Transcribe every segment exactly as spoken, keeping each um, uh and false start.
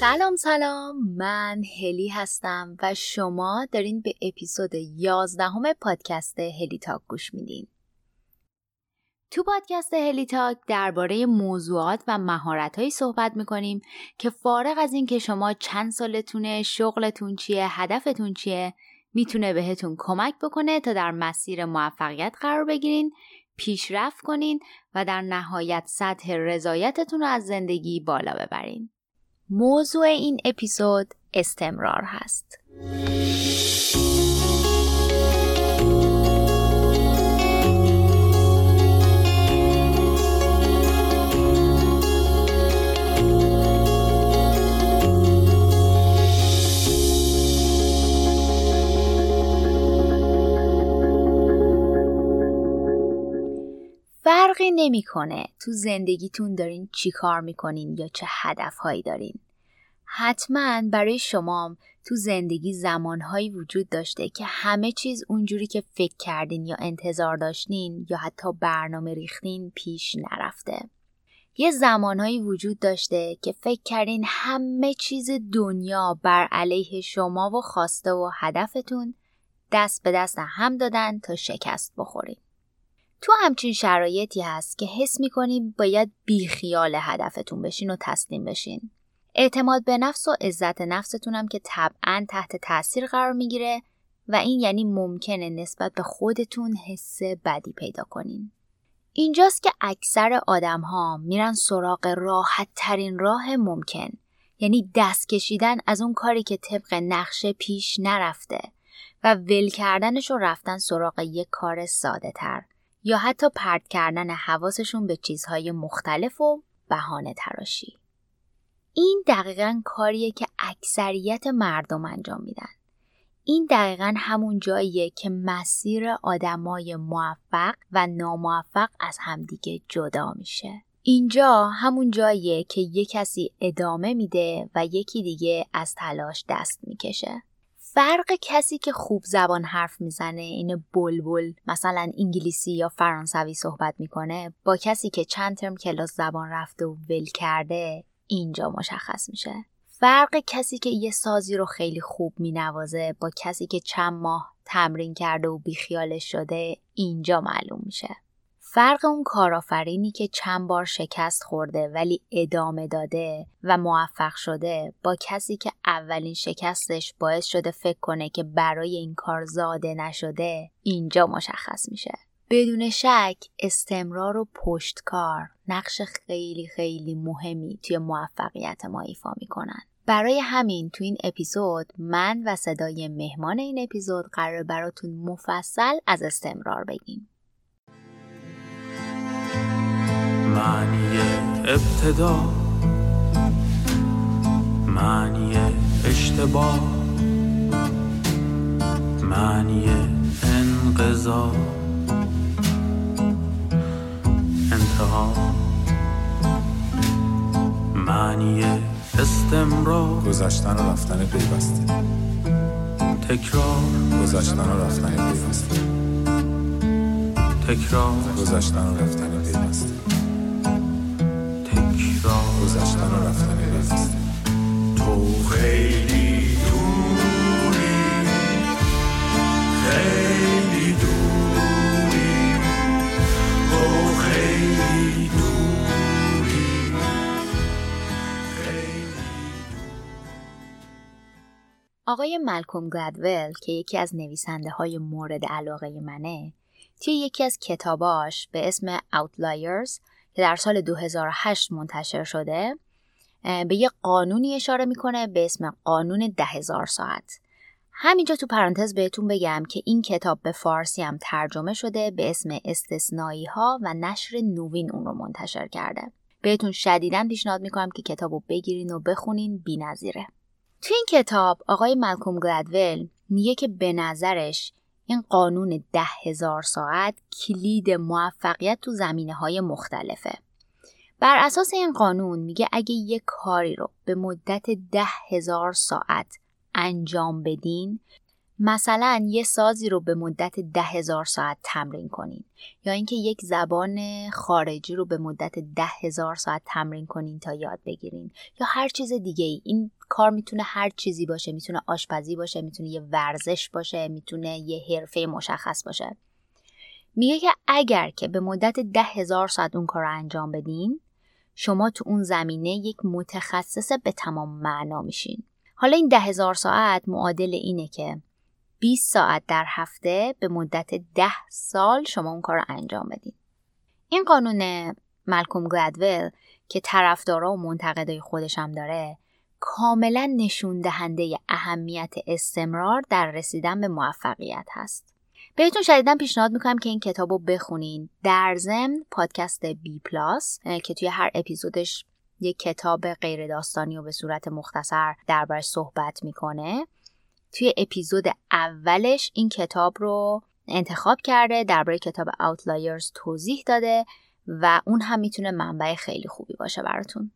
سلام سلام، من هلی هستم و شما دارین به اپیزود یازدهم پادکست هلی تاک گوش میدین. تو پادکست هلی تاک درباره موضوعات و مهارت‌هایی صحبت می‌کنیم که فارغ از این که شما چند سالتونه، شغلتون چیه، هدفتون چیه، میتونه بهتون کمک بکنه تا در مسیر موفقیت قرار بگیرین، پیشرفت کنین و در نهایت سطح رضایتتون رو از زندگی بالا ببرین. موضوع این اپیزود استمرار هست. فرقی نمی‌کنه تو زندگیتون دارین چی کار می‌کنین یا چه هدف‌هایی دارین. حتماً برای شما تو زندگی زمان‌هایی وجود داشته که همه چیز اونجوری که فکر کردین یا انتظار داشتین یا حتی برنامه ریختین پیش نرفته. یه زمان‌هایی وجود داشته که فکر کردین همه چیز دنیا بر علیه شما و خواسته و هدفتون دست به دست هم دادن تا شکست بخورین. تو همچین شرایطی هست که حس می‌کنی باید بیخیال هدفتون بشین و تسلیم بشین. اعتماد به نفس و عزت نفستون هم که طبعاً تحت تأثیر قرار میگیره و این یعنی ممکنه نسبت به خودتون حس بدی پیدا کنین. اینجاست که اکثر آدم‌ها میرن سراغ راحت‌ترین راه ممکن، یعنی دست کشیدن از اون کاری که طبق نقشه پیش نرفته و ول کردنش و رفتن سراغ یک کار ساده‌تر. یا حتی پرت کردن حواسشون به چیزهای مختلف و بهانه تراشی. این دقیقاً کاریه که اکثریت مردم انجام میدن. این دقیقاً همون جاییه که مسیر آدمای موفق و ناموفق از همدیگه جدا میشه. اینجا همون جاییه که یک کسی ادامه میده و یکی دیگه از تلاش دست میکشه. فرق کسی که خوب زبان حرف میزنه، این بلبل مثلا انگلیسی یا فرانسوی صحبت میکنه، با کسی که چند ترم کلاس زبان رفته و ول کرده اینجا مشخص میشه. فرق کسی که یه سازی رو خیلی خوب مینوازه با کسی که چند ماه تمرین کرده و بیخیالش شده اینجا معلوم میشه. فرق اون کارآفرینی که چند بار شکست خورده ولی ادامه داده و موفق شده با کسی که اولین شکستش باعث شده فکر کنه که برای این کار زاده نشده اینجا مشخص میشه. بدون شک استمرار و پشتکار نقش خیلی خیلی مهمی توی موفقیت ما ایفا میکنن. برای همین تو این اپیزود من و صدای مهمان این اپیزود قراره براتون مفصل از استمرار بگیم. معنی ابتدا، معنی اشتباه، معنی انقضا، انتها، معنی استمرار، گذشتن و رفتن پیوسته، تکرار، گذشتن و رفتن پیوسته، تکرار، گذشتن و رفتن پیوسته، گذشتن و رفتن پیوسته. تو خیلی دوری، خیلی دوری، تو خیلی دوری، خیلی دوری. آقای مالکوم گلادول که یکی از نویسنده های مورد علاقه منه، توی یکی از کتاباش به اسم Outliers که در سال دو هزار و هشت منتشر شده به یه قانونی اشاره میکنه به اسم قانون ده هزار ساعت. همینجا تو پرانتز بهتون بگم که این کتاب به فارسی هم ترجمه شده به اسم استثنایی ها و نشر نوین اون رو منتشر کرده. بهتون شدیداً پیشنهاد میکنم که کتاب رو بگیرین و بخونین، بی نظیره. تو این کتاب آقای مالکوم گلادول میگه که به نظرش این قانون ده هزار ساعت کلید موفقیت تو زمینه‌های مختلفه. بر اساس این قانون میگه اگه یه کاری رو به مدت ده هزار ساعت انجام بدین مثلا یه سازی رو به مدت ده هزار ساعت تمرین کنین، یا اینکه یک زبان خارجی رو به مدت ده هزار ساعت تمرین کنین تا یاد بگیرین، یا هر چیز دیگه ای. این کار میتونه هر چیزی باشه، میتونه آشپزی باشه، میتونه یه ورزش باشه، میتونه یه حرفه مشخص باشه. میگه که اگر که به مدت ده هزار ساعت اون کار رو انجام بدین، شما تو اون زمینه یک متخصص به تمام معنا میشین. حالا این ده هزار ساعت معادل اینه که بیست ساعت در هفته به مدت ده سال شما اون کار رو انجام بدین. این قانون مالکوم گلادول که طرفدارا و منتقدای خودش هم داره، کاملا نشون دهنده اهمیت استمرار در رسیدن به موفقیت هست. بهتون شدیداً پیشنهاد میکنم که این کتاب رو بخونین. در ضمن پادکست بی پلاس که توی هر اپیزودش یک کتاب غیر داستانی و به صورت مختصر دربارش صحبت میکنه، توی اپیزود اولش این کتاب رو انتخاب کرده، درباره کتاب Outliers توضیح داده و اون هم میتونه منبع خیلی خوبی باشه براتون.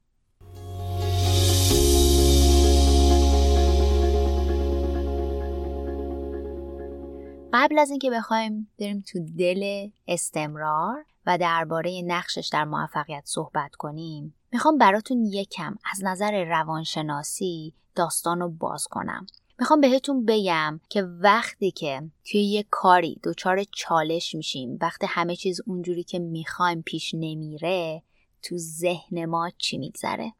قبل از اینکه بخوایم بریم تو دل استمرار و درباره نقشش در موفقیت صحبت کنیم، میخوام براتون یکم از نظر روانشناسی داستانو باز کنم. میخوام بهتون بگم که وقتی که توی یه کاری دوچار چالش میشیم، وقتی همه چیز اونجوری که میخوایم پیش نمیره، تو ذهن ما چی میگذره؟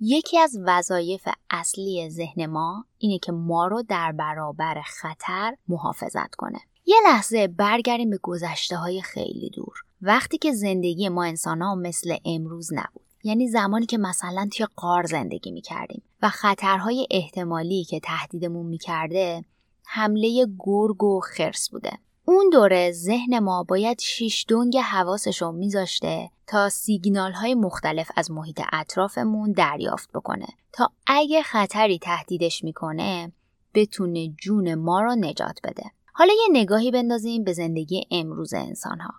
یکی از وظایف اصلی ذهن ما اینه که ما رو در برابر خطر محافظت کنه. یه لحظه برگردیم به گذشته‌های خیلی دور، وقتی که زندگی ما انسان‌ها مثل امروز نبود. یعنی زمانی که مثلا توی غار زندگی می‌کردیم و خطرهای احتمالی که تهدیدمون می‌کرده حمله گرگ و خرس بوده. اون دوره ذهن ما باید شیش دنگ حواسش رو میذاشته تا سیگنال‌های مختلف از محیط اطرافمون دریافت بکنه، تا اگه خطری تهدیدش میکنه بتونه جون ما رو نجات بده. حالا یه نگاهی بندازیم به زندگی امروز انسان‌ها.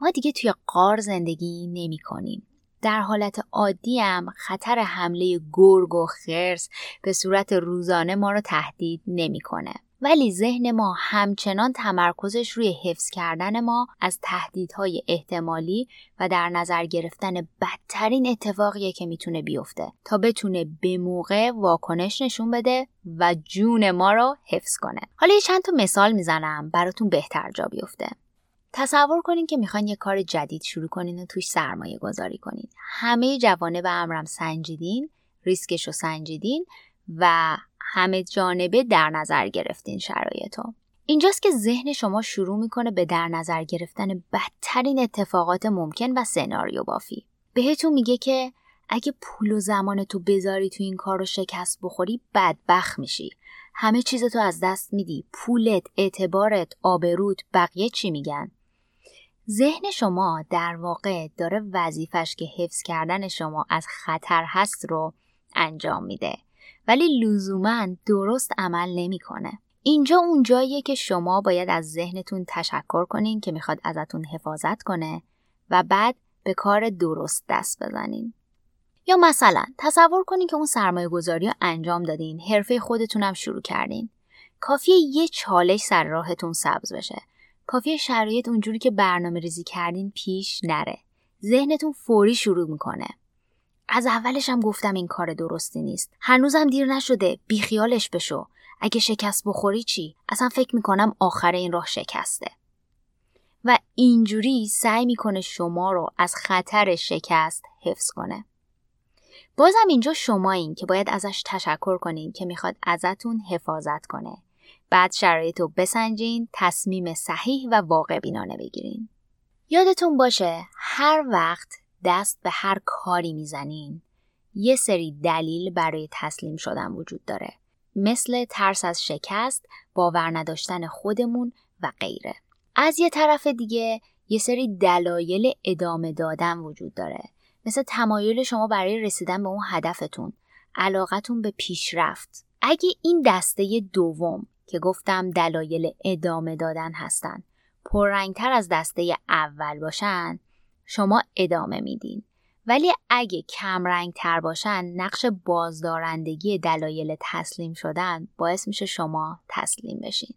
ما دیگه توی غار زندگی نمی‌کنیم. در حالت عادی هم خطر حمله گرگ و خرس به صورت روزانه ما رو تهدید نمی‌کنه، ولی ذهن ما همچنان تمرکزش روی حفظ کردن ما از تهدیدهای احتمالی و در نظر گرفتن بدترین اتفاقیه که میتونه بیفته تا بتونه به موقع واکنش نشون بده و جون ما رو حفظ کنه. حالا یه چند تا مثال میزنم براتون بهتر جا بیفته. تصور کنین که میخواین یه کار جدید شروع کنین و توش سرمایه گذاری کنین. همه جوانب امرم سنجیدین، ریسکش رو سنجیدین و همه جانبه در نظر گرفتین شرایطو. اینجاست که ذهن شما شروع میکنه به در نظر گرفتن بدترین اتفاقات ممکن و سناریو بافی. بهتون میگه که اگه پول و زمان تو بذاری تو این کار رو شکست بخوری بدبخت میشی. همه چیزتو از دست میدی. پولت، اعتبارت، آبروت، بقیه چی میگن؟ ذهن شما در واقع داره وظیفش که حفظ کردن شما از خطر هست رو انجام میده، ولی لزوماً درست عمل نمیکنه. اینجا اون جاییه که شما باید از ذهنتون تشکر کنین که میخواد ازتون حفاظت کنه و بعد به کار درست دست بزنین. یا مثلا تصور کنین که اون سرمایه گذاری رو انجام دادین، حرفه خودتون هم شروع کردین. کافیه یه چالش سر راهتون سبز بشه. کافیه شرایط اونجوری که برنامه ریزی کردین پیش نره. ذهنتون فوری شروع میکنه. از اولش هم گفتم این کار درستی نیست. هنوزم دیر نشده. بیخیالش بشو. اگه شکست بخوری چی؟ اصلا فکر میکنم آخر این راه شکسته. و اینجوری سعی میکنه شما رو از خطر شکست حفظ کنه. بازم اینجا شمایین که باید ازش تشکر کنین که میخواد ازتون حفاظت کنه. بعد شرایط رو بسنجین، تصمیم صحیح و واقع بینانه بگیرین. یادتون باشه هر وقت دست به هر کاری میزنین یه سری دلیل برای تسلیم شدن وجود داره، مثل ترس از شکست، باور نداشتن خودمون و غیره. از یه طرف دیگه یه سری دلایل ادامه دادن وجود داره، مثل تمایل شما برای رسیدن به اون هدفتون، علاقتون به پیشرفت. اگه این دسته دوم که گفتم دلایل ادامه دادن هستن پررنگتر از دسته اول باشن، شما ادامه میدین ولی اگه کم رنگ تر باشن، نقش بازدارندگی دلایل تسلیم شدن باعث میشه شما تسلیم بشین.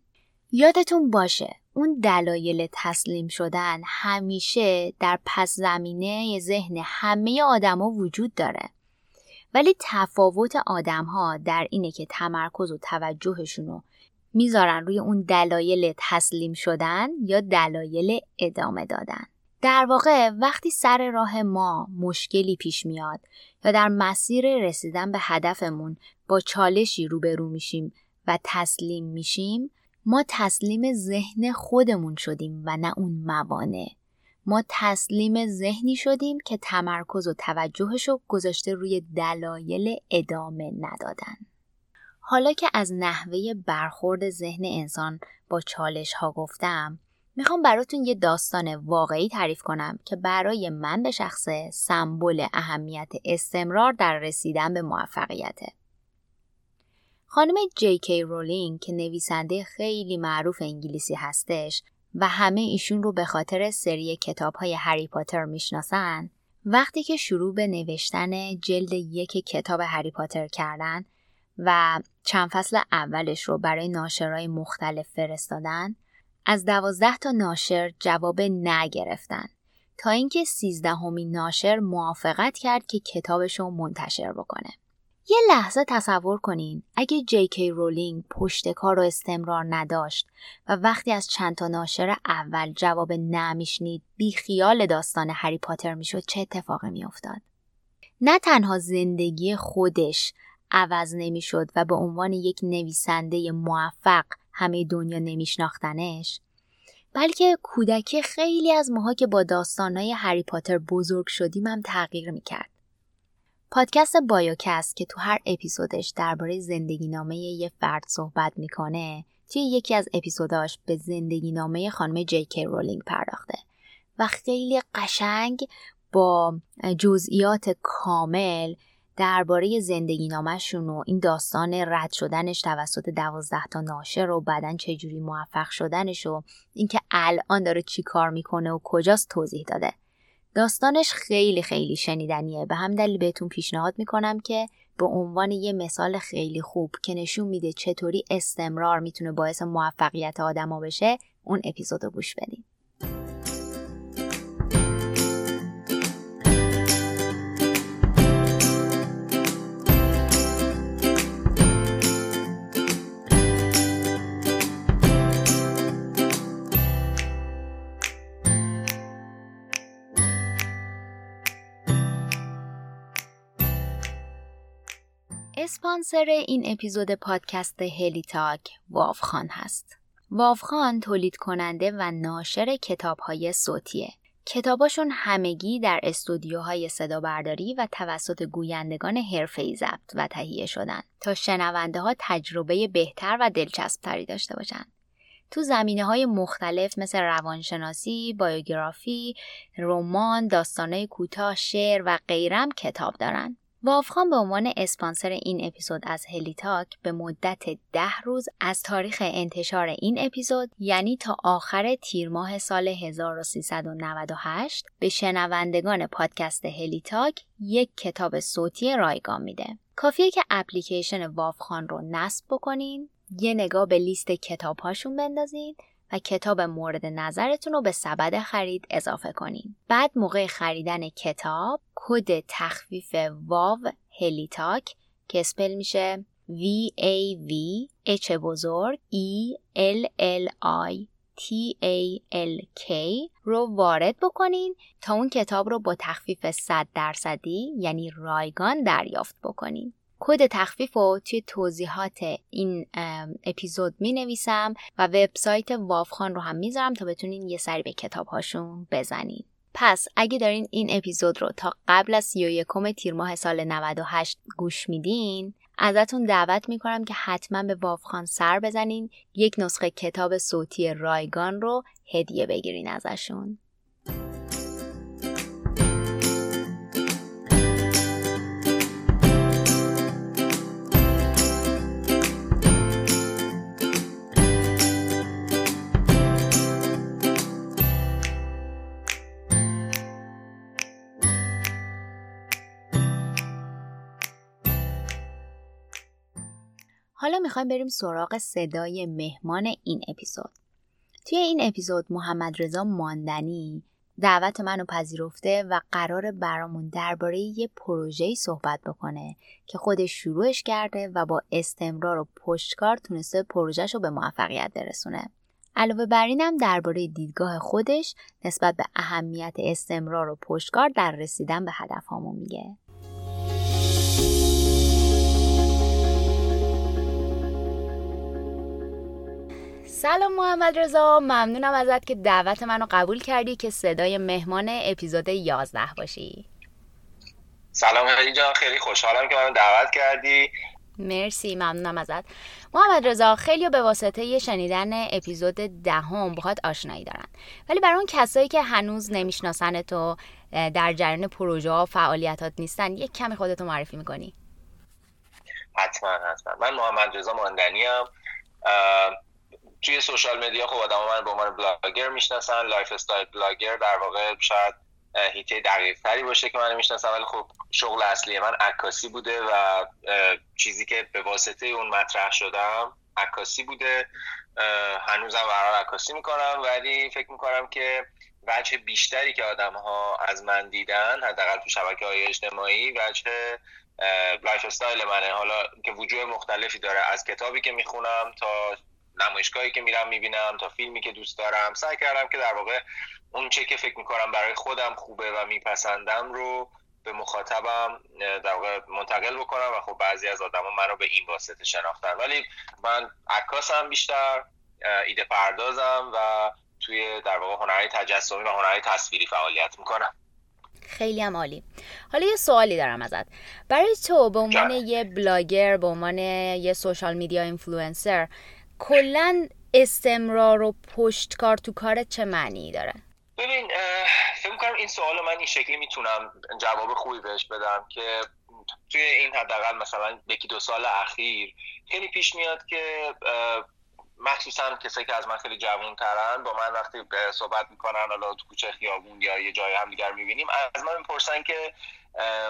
یادتون باشه اون دلایل تسلیم شدن همیشه در پس زمینه ذهن همه آدما وجود داره. ولی تفاوت آدم‌ها در اینه که تمرکز و توجهشونو میذارن روی اون دلایل تسلیم شدن یا دلایل ادامه دادن. در واقع وقتی سر راه ما مشکلی پیش میاد یا در مسیر رسیدن به هدفمون با چالشی روبرو میشیم و تسلیم میشیم، ما تسلیم ذهن خودمون شدیم و نه اون موانع. ما تسلیم ذهنی شدیم که تمرکز و توجهشو گذاشته روی دلایل ادامه ندادن. حالا که از نحوه برخورد ذهن انسان با چالش ها گفتم، میخوام براتون یه داستان واقعی تعریف کنم که برای من به شخصه سمبل اهمیت استمرار در رسیدن به موفقیته. خانم جی کی رولینگ که نویسنده خیلی معروف انگلیسی هستش و همه ایشون رو به خاطر سری کتاب‌های هری پاتر میشناسن، وقتی که شروع به نوشتن جلد یک کتاب هری پاتر کردن و چند فصل اولش رو برای ناشرهای مختلف فرستادن، از دوازده تا ناشر جواب نگرفتن تا اینکه سیزدهمین ناشر موافقت کرد که کتابشو منتشر بکنه. یه لحظه تصور کنین اگه جی کی رولینگ پشت کار رو استمرار نداشت و وقتی از چند تا ناشر اول جواب نمیشنید بی خیال داستان هری پاتر میشد چه اتفاقی میافتاد؟ نه تنها زندگی خودش عوض نمیشد و به عنوان یک نویسنده موفق همه دنیا نمیشناختنش، بلکه کودکی خیلی از ماها که با داستانهای هری پاتر بزرگ شدیم هم تغییر میکرد. پادکست بایوکست که تو هر اپیزودش درباره زندگی نامه یه فرد صحبت میکنه، توی یکی از اپیزوداش به زندگی نامه خانم جی کی رولینگ پرداخته و خیلی قشنگ با جزئیات کامل درباره زندگی نامه‌شون و این داستان رد شدنش توسط دوازده تا ناشر و بعدن چجوری موفق شدنش و اینکه الان داره چی کار میکنه و کجاست توضیح داده. داستانش خیلی خیلی شنیدنیه، به همین دلیل بهتون پیشنهاد میکنم که به عنوان یه مثال خیلی خوب که نشون میده چطوری استمرار میتونه باعث موفقیت آدما بشه اون اپیزودو گوش بدین. اسپانسر این اپیزود پادکست هلی تاک وافخان هست. وافخان تولید کننده و ناشر کتاب‌های صوتیه. کتاباشون همگی در استودیوهای صدابرداری و توسط گویندگان حرفه‌ای ضبط و تهیه شدن تا شنونده‌ها تجربه بهتر و دلچسب‌تری داشته باشن. تو زمینه‌های مختلف مثل روانشناسی، بایوگرافی، رمان، داستان‌های کوتاه، شعر و غیرم کتاب دارن. وافخان به عنوان اسپانسر این اپیزود از هلی تاک به مدت ده روز از تاریخ انتشار این اپیزود، یعنی تا آخر تیر ماه سال هزار و سیصد و نود و هشت، به شنوندگان پادکست هلی تاک یک کتاب صوتی رایگان میده. کافیه که اپلیکیشن وافخان رو نصب بکنین، یه نگاه به لیست کتاب هاشون بندازین و کتاب مورد نظرتون رو به سبد خرید اضافه کنین. بعد موقع خریدن کتاب کد تخفیف واو هلی تاک که اسپل میشه وی ای وی اچ بزرگ ای ال ال آی تی ای ال کی رو وارد بکنین تا اون کتاب رو با تخفیف صد درصدی یعنی رایگان دریافت بکنین. کد تخفیف رو توی توضیحات این اپیزود می نویسم و وبسایت وافخان رو هم میذارم تا بتونین یه سری به کتاب هاشون بزنین. پس اگه دارین این اپیزود رو تا قبل از سی و یکم تیر ماه سال نود و هشت گوش میدین، ازتون دعوت میکنم که حتما به وافخان سر بزنین، یک نسخه کتاب صوتی رایگان رو هدیه بگیرین ازشون. حالا میخوایم بریم سراغ صدای مهمان این اپیزود. توی این اپیزود محمد رضا ماندنی دعوت منو پذیرفته و قراره برامون درباره یه پروژه‌ای صحبت بکنه که خودش شروعش کرده و با استمرار و پشتکار تونسته پروژه‌شو به موفقیت برسونه. علاوه بر اینم درباره دیدگاه خودش نسبت به اهمیت استمرار و پشتکار در رسیدن به هدفهامون میگه. سلام محمد رضا، ممنونم ازت که دعوت منو قبول کردی که صدای مهمان اپیزود یازده باشی. سلام هری جان، خیلی خوشحالم که منو دعوت کردی. مرسی، ممنونم ازت. محمد رضا، خیلی به واسطه شنیدن اپیزود دهم باهات آشنایی دارن، ولی برای اون کسایی که هنوز نمیشناسن تو در جریان پروژه ها و فعالیتات نیستن، یک کمی خودتو معرفی میکنی؟ حتما حتما. من محمد رضا ماندنی ام. توی سوشال مدیا خب آدم من به عنوان بلاگر میشناسن، لایف استایل بلاگر، در واقع شاید هیته دقیق تری باشه که من میشناسم، ولی خب شغل اصلی من عکاسی بوده و چیزی که به واسطه اون مطرح شدم عکاسی بوده. هنوزم برای عکاسی میکنم، ولی فکر میکنم که وجه بیشتری که آدم ها از من دیدن حداقل تو شبکه‌های اجتماعی وجه لایف استایل منه، حالا که وجوه مختلفی داره، از کتابی که میخونم تا نمایشگاهی که میرم میبینم تا فیلمی که دوست دارم. سعی کردم که در واقع اون چه که فکر میکنم برای خودم خوبه و میپسندم رو به مخاطبم در واقع منتقل بکنم و خب بعضی از آدما من رو به این واسطه شناختن. ولی من عکاسم، بیشتر ایده پردازم و توی در واقع هنرهای تجسمی و هنرهای تصویری فعالیت میکنم. خیلی هم عالی. حالا یه سوالی دارم ازت. برای تو به عنوان یه بلاگر، به عنوان یه سوشال میدیا اینفلوئنسر، کلن استمرار و پشتکار تو کارت چه معنی داره؟ ببین، فکر می‌کنم این سوالو من این شکلی میتونم جواب خوبی بهش بدم که توی این حداقل مثلا یکی دو سال اخیر خیلی پیش میاد که مخصوصا کسایی که از من خیلی جوان‌ترن با من وقتی صحبت میکنن، حالا تو کوچه خیابون یا یه جای همدیگر میبینیم، از من میپرسن که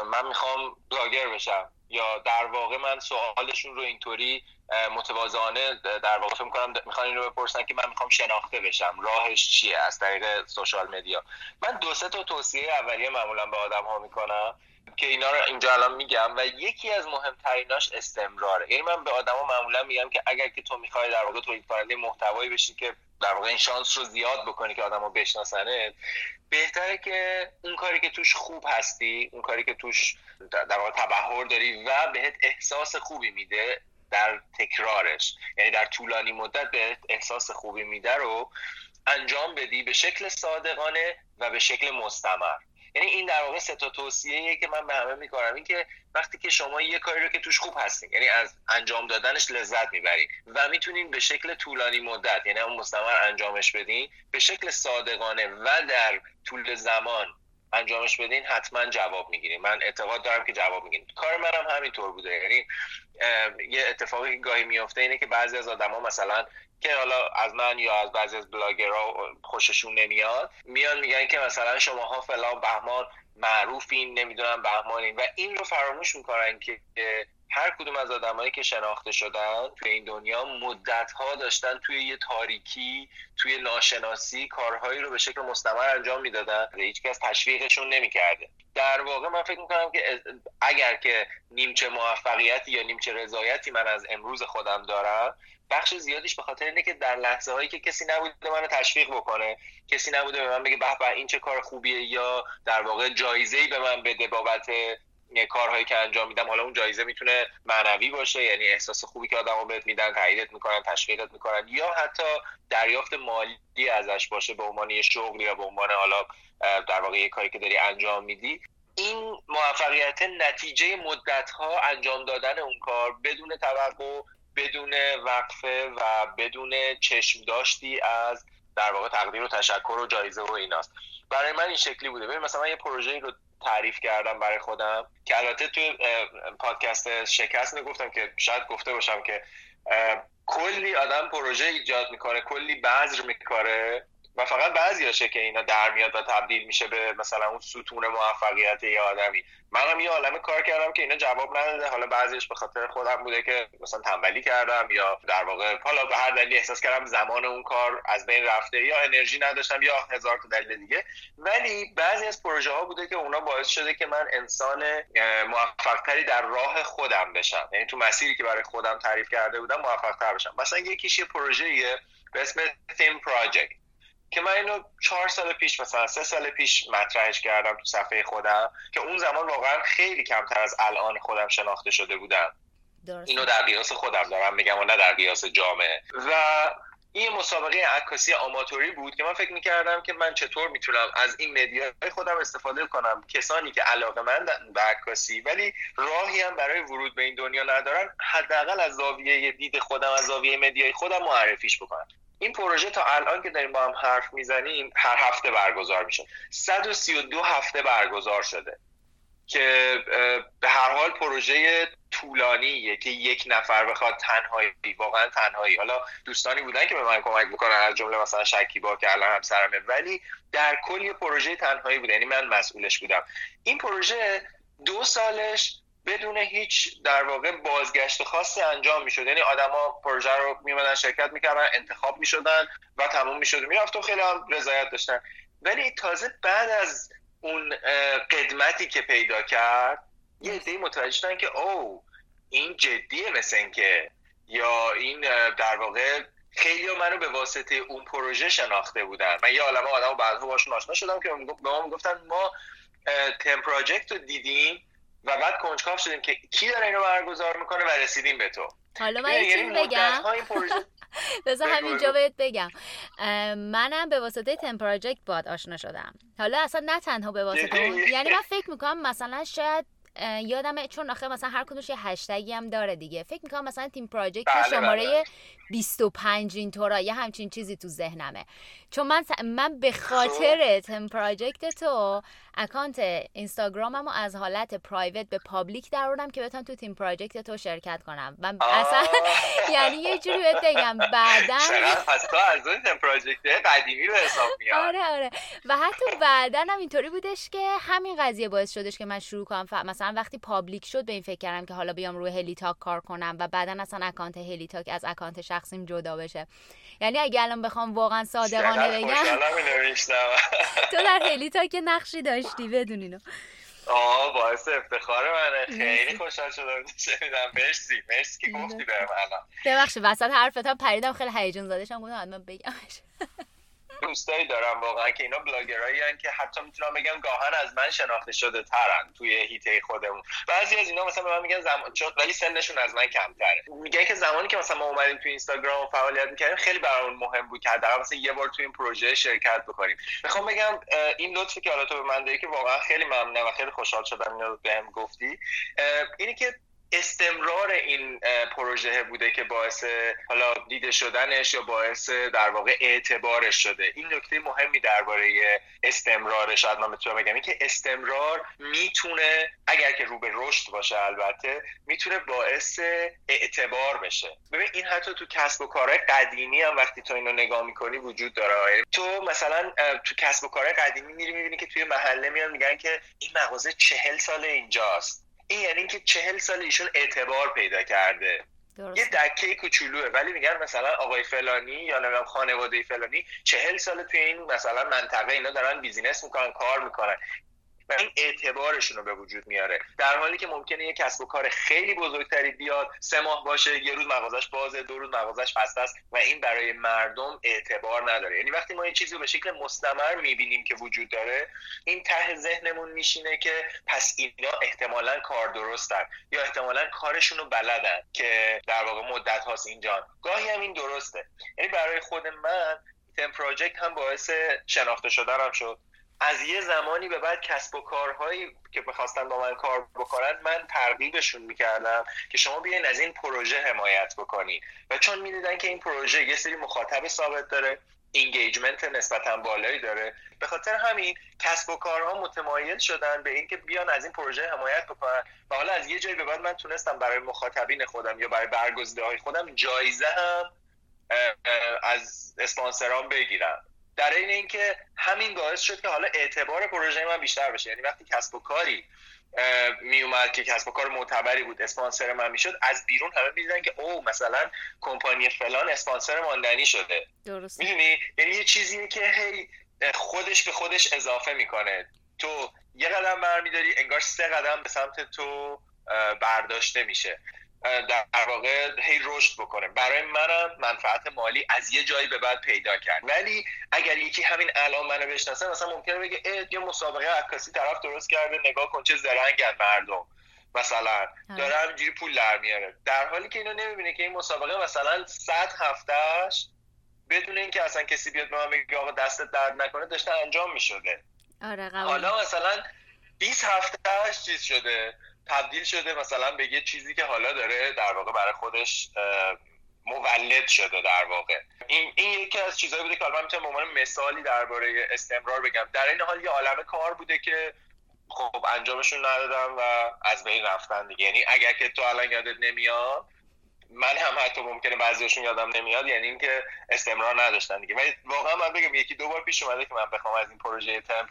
من میخوام بلاگر بشم، یا در واقع من سوالشون رو اینطوری متواضعانه در واقع میکنم، میخوان این رو بپرسن که من میخوام شناخته بشم، راهش چیه از طریق سوشال مدیا. من دو سه تا توصیه اولیه معمولا به آدم ها میکنم که اینا رو اینجا الان میگم و یکی از مهمتریناش استمراره. یعنی من به آدم ها معمولا میگم که اگر که تو میخوای در واقع تولید کننده محتوایی بشی که در واقع این شانس رو زیاد بکنی که آدم ها بشناسنت، بهتره که اون کاری که توش خوب هستی، اون کاری که توش در واقع تبحر داری و بهت احساس خوبی میده در تکرارش، یعنی در طولانی مدت بهت احساس خوبی میده رو انجام بدی به شکل صادقانه و به شکل مستمر. یعنی این در واقع سه تا توصیه‌ایه که من به همه می‌کنم، این که وقتی که شما یه کاری رو که توش خوب هستین، یعنی از انجام دادنش لذت میبرین و میتونین به شکل طولانی مدت، یعنی اون مستمر انجامش بدین، به شکل صادقانه و در طول زمان انجامش بدین، حتما جواب میگیرین. من اعتقاد دارم که جواب میگیرین. کار منم هم همینطور بوده. یعنی یه اتفاقی که گاهی میفته اینه که بعضی از آدما مثلا که حالا از من یا از بعضی از بلاگرها خوششون نمیاد، میان میگن که مثلا شماها فلان بهمان معروفین، نمیدونم بهمانین، و این رو فراموش میکنن که هر کدوم از آدمایی که شناخته شدن توی این دنیا مدت‌ها داشتن توی یه تاریکی، توی ناشناسی کارهایی رو به شکل مستمر انجام میدادن و هیچکس تشویقشون نمیکرده. در واقع من فکر میکنم که اگر که نیمچه موفقیتی یا نیمچه رضایتی من از امروز خودم دارم، بخش زیادیش به خاطر اینه که در لحظه هایی که کسی نبوده منو تشویق بکنه، کسی نبوده به من بگه به به این چه کار خوبیه، یا در واقع جایزه‌ای به من بده بابت کارهایی که انجام میدم. حالا اون جایزه میتونه معنوی باشه، یعنی احساس خوبی که آدم‌ها بهت میدن، تاییدت میکنن، تشویقت میکنن، یا حتی دریافت مالی ازش باشه به عنوان یه شغل یا به عنوان حالا در واقع یه کاری که داری انجام میدی. این موفقیت نتیجه مدت‌ها انجام دادن اون کار بدون توقع، بدون وقفه و بدون چشم داشتی از در واقع تقدیر و تشکر و جایزه و ایناست. برای من این شکلی بوده. ببین مثلا من یه پروژه‌ای رو تعریف کردم برای خودم که البته توی پادکست شکست نگفتم، که شاید گفته باشم که کلی آدم پروژه ایجاد میکنه، کلی بذر میکاره و فقط بعضیاشه که اینا در میاد و تبدیل میشه به مثلا اون ستون موفقیت یه آدمی. منم یه عالمه کار کردم که اینا جواب نداده، حالا بعضیش به خاطر خودم بوده که مثلا تنبلی کردم یا در واقع حالا به هر دلیلی احساس کردم زمان اون کار از بین رفته یا انرژی نداشتم یا هزار تا دلیل دیگه. ولی بعضی از پروژه ها بوده که اونا باعث شده که من انسان موفقتری در راه خودم بشم، یعنی تو مسیری که برای خودم تعریف کرده بودم موفقتر بشم. مثلا یکیش یه پروژه‌ایه به اسم تیم پراجکت که من اینو چهار سال پیش مثلا سه سال پیش مطرحش کردم تو صفحه خودم که اون زمان واقعا خیلی کمتر از الان خودم شناخته شده بودم. اینو در قیاس خودم دارم میگم و نه در قیاس جامعه. و این مسابقه عکاسی آماتوری بود که من فکر میکردم که من چطور میتونم از این مدیاهای خودم استفاده کنم، کسانی که علاقه‌مندن به عکاسی ولی راهی هم برای ورود به این دنیا ندارن حداقل از زاویه دید خودم، از زاویه مدیای خودم معرفیش بکنم. این پروژه تا الان که داریم با هم حرف میزنیم هر هفته برگزار میشه، صد و سی و دو هفته برگزار شده که به هر حال پروژه طولانیه که یک نفر بخواد تنهایی، واقعا تنهایی، حالا دوستانی بودن که به من کمک بکنن از جمله مثلا شکیبا که الان همسرمه، ولی در کل یه پروژه تنهایی بود، یعنی من مسئولش بودم. این پروژه دو سالش بدون هیچ در واقع بازگشت خاصی انجام میشد، یعنی آدما پروژه رو میمدن شرکت میکردن، انتخاب میشدن و تموم میشد و میرفت و خیلی هم رضایت داشتن. ولی تازه بعد از اون قدمتی که پیدا کرد یه عده‌ای متوجه شدن که او این جدیه، مثل این که یا این در واقع خیلی ها منو به واسطه اون پروژه شناخته بودن. من یه عالمه آدمو بعدها باشون آشنا شدم که به ما میگفتن ما تیم پراجکت رو دیدیم و بعد کنجکاو شدیم که کی داره اینو برگزار میکنه و رسیدیم به تو. حالا من یه چیز بگم بذار همینجا بهت بگم، منم به واسطه تیم پراجکت باد آشنا شدم. حالا اصلا نه تنها به واسطه یعنی من فکر میکنم مثلا شاید یادمه چون آخه مثلا هر کدومش یه هشتگی هم داره دیگه، فکر میکنم مثلا تیم پراجکت شماره بیست و پنج اینطورا یه همچین چیزی تو ذهنمه، چون من من به خاطر تیم پراجکت تو اکانت اینستاگراممو از حالت پرایوت به پابلیک درآوردم که بتونم تو تیم پراجکت تو شرکت کنم. من اصلا یعنی یه جوری بهت بگم بعداً پس تو از اون تیم پراجکت قدیمی رو حساب میاد. آره آره و حتی بعداً هم اینطوری بودش که همین قضیه باعث شدش که من شروع کنم، مثلا وقتی پابلیک شد به این فکر کردم که حالا بیام روی هلی تاک کار کنم و بعداً اصلا اکانت هلی تاک از اکانت شخصیم جدا بشه. یعنی اگه الان بخوام واقعاً صادقانه بگم تو در هلی تاک نقشی داشتی بدونینو. آه باعث افتخار منه، خیلی خوشحال شدم شنیدم. مرسی مرسی که گفتی بهم. الان ببخشید وسط حرفتم پریدم، خیلی هیجان زده شدم، گفتم حتما بگمش. دوستایی دارم واقعا که اینا بلاگرایی ان که حتی میتونم بگم گاهن از من شناخته شده ترن توی هیته خودمون. بعضی از اینا مثلا به من میگن زمان چون ولی سنشون از من کمتره، میگن که زمانی که مثلا ما اومدیم توی اینستاگرام فعالیت میکردیم خیلی برامون مهم بود که حداقل مثلا یه بار توی این پروژه شرکت بکنیم. میخوام بگم این لطفی که حالا تو به من داری که واقعا خیلی ممنونم و خیلی خوشحال شدم اینا رو بهم گفتی. اینی که استمرار این پروژه بوده که باعث حالا دیده شدنش یا باعث در واقع اعتبارش شده. این نکته مهمی درباره استمرارش شاید من بتونم بگم، این که استمرار میتونه اگر که رو به رشد باشه البته میتونه باعث اعتبار بشه. ببین این حتی تو کسب و کارهای قدیمی هم وقتی تو اینو نگاه میکنی وجود داره. تو مثلا تو کسب و کارهای قدیمی میری میبینی که توی محله میان میگن که این مغازه چهل سال اینجاست، این یعنی که چهل سال ایشون اعتبار پیدا کرده. درست. یه دکه کوچولوئه ولی میگن مثلا آقای فلانی یا نمیدونم خانواده فلانی چهل سال توی این مثلا منطقه اینا دارن بیزینس میکنن، کار میکنن و این اعتبارشون رو به وجود میاره. در حالی که ممکنه یه کسب و کار خیلی بزرگتری بیاد، سه ماه باشه، یه روز مغازش بازه، دو روز مغازش بسته است و این برای مردم اعتبار نداره. یعنی وقتی ما این چیزی رو به شکل مستمر میبینیم که وجود داره، این ته ذهنمون میشینه که پس اینا احتمالاً کار درستن یا احتمالاً کارشون رو بلدن که در واقع مدت هاست اینجا. گاهی هم این درسته. یعنی برای خود من تیم پراجکت هم باعث شناخته شدنم شد. از یه زمانی به بعد کسب و کارهایی که بخواستن با من کار بکنن من ترغیبشون میکردم که شما بیاین از این پروژه حمایت بکنین و چون میدیدن که این پروژه یه سری مخاطب ثابت داره، اینگیجمنت نسبتاً بالایی داره، به خاطر همین کسب و کارها متمایل شدن به اینکه بیان از این پروژه حمایت بکنن و حالا از یه جایی به بعد من تونستم برای مخاطبین خودم یا برای برگزیده‌های خودم جایزه هم از اسپانسرام بگیرم. در این اینکه همین باعث شد که حالا اعتبار پروژه من بیشتر بشه. یعنی وقتی کسب و کاری می اومد که کسب و کار معتبری بود، اسپانسر من میشد، از بیرون همه می‌دیدن که او مثلا کمپانی فلان اسپانسر ماندنی شده. درست می‌دونی؟ یعنی یه چیزیه که هی خودش به خودش اضافه میکنه. تو یه قدم برمیداری، انگار سه قدم به سمت تو برداشته میشه، در واقع هی رشد بکنه. برای منم منفعت مالی از یه جایی به بعد پیدا کرد. ولی اگر یکی همین الان منو بشناسه، مثلا ممکنه بگه اه یه مسابقه عکاسی طرف درست کرده، نگاه کن چه زرنگن مردم، مثلا داره همینجوری پول در میاره، در حالی که اینو نمیبینه که این مسابقه مثلا صد هفتهش بدون اینکه اصلا کسی بیاد به من بگه آقا دستت درد نکنه داشته انجام میشده. آره قبول. حالا مثلا بیست هفتهش چیز شده، تبدیل شده مثلا به یه چیزی که حالا داره در واقع برای خودش مولد شده. در واقع این این یکی از چیزایی بوده که الان میتونم به عنوان مثالی درباره استمرار بگم. در این حال یه عالمه کار بوده که خب انجامشون ندادم و از بین رفتن دیگه. یعنی اگر که تو الان یادت نمیاد، من هم حتی ممکنه بعضیشون یادم نمیاد، یعنی این که استمرار نداشتن دیگه. ولی واقعا من بگم یکی دو بار پیش اومده که من بخوام از این پروژه تم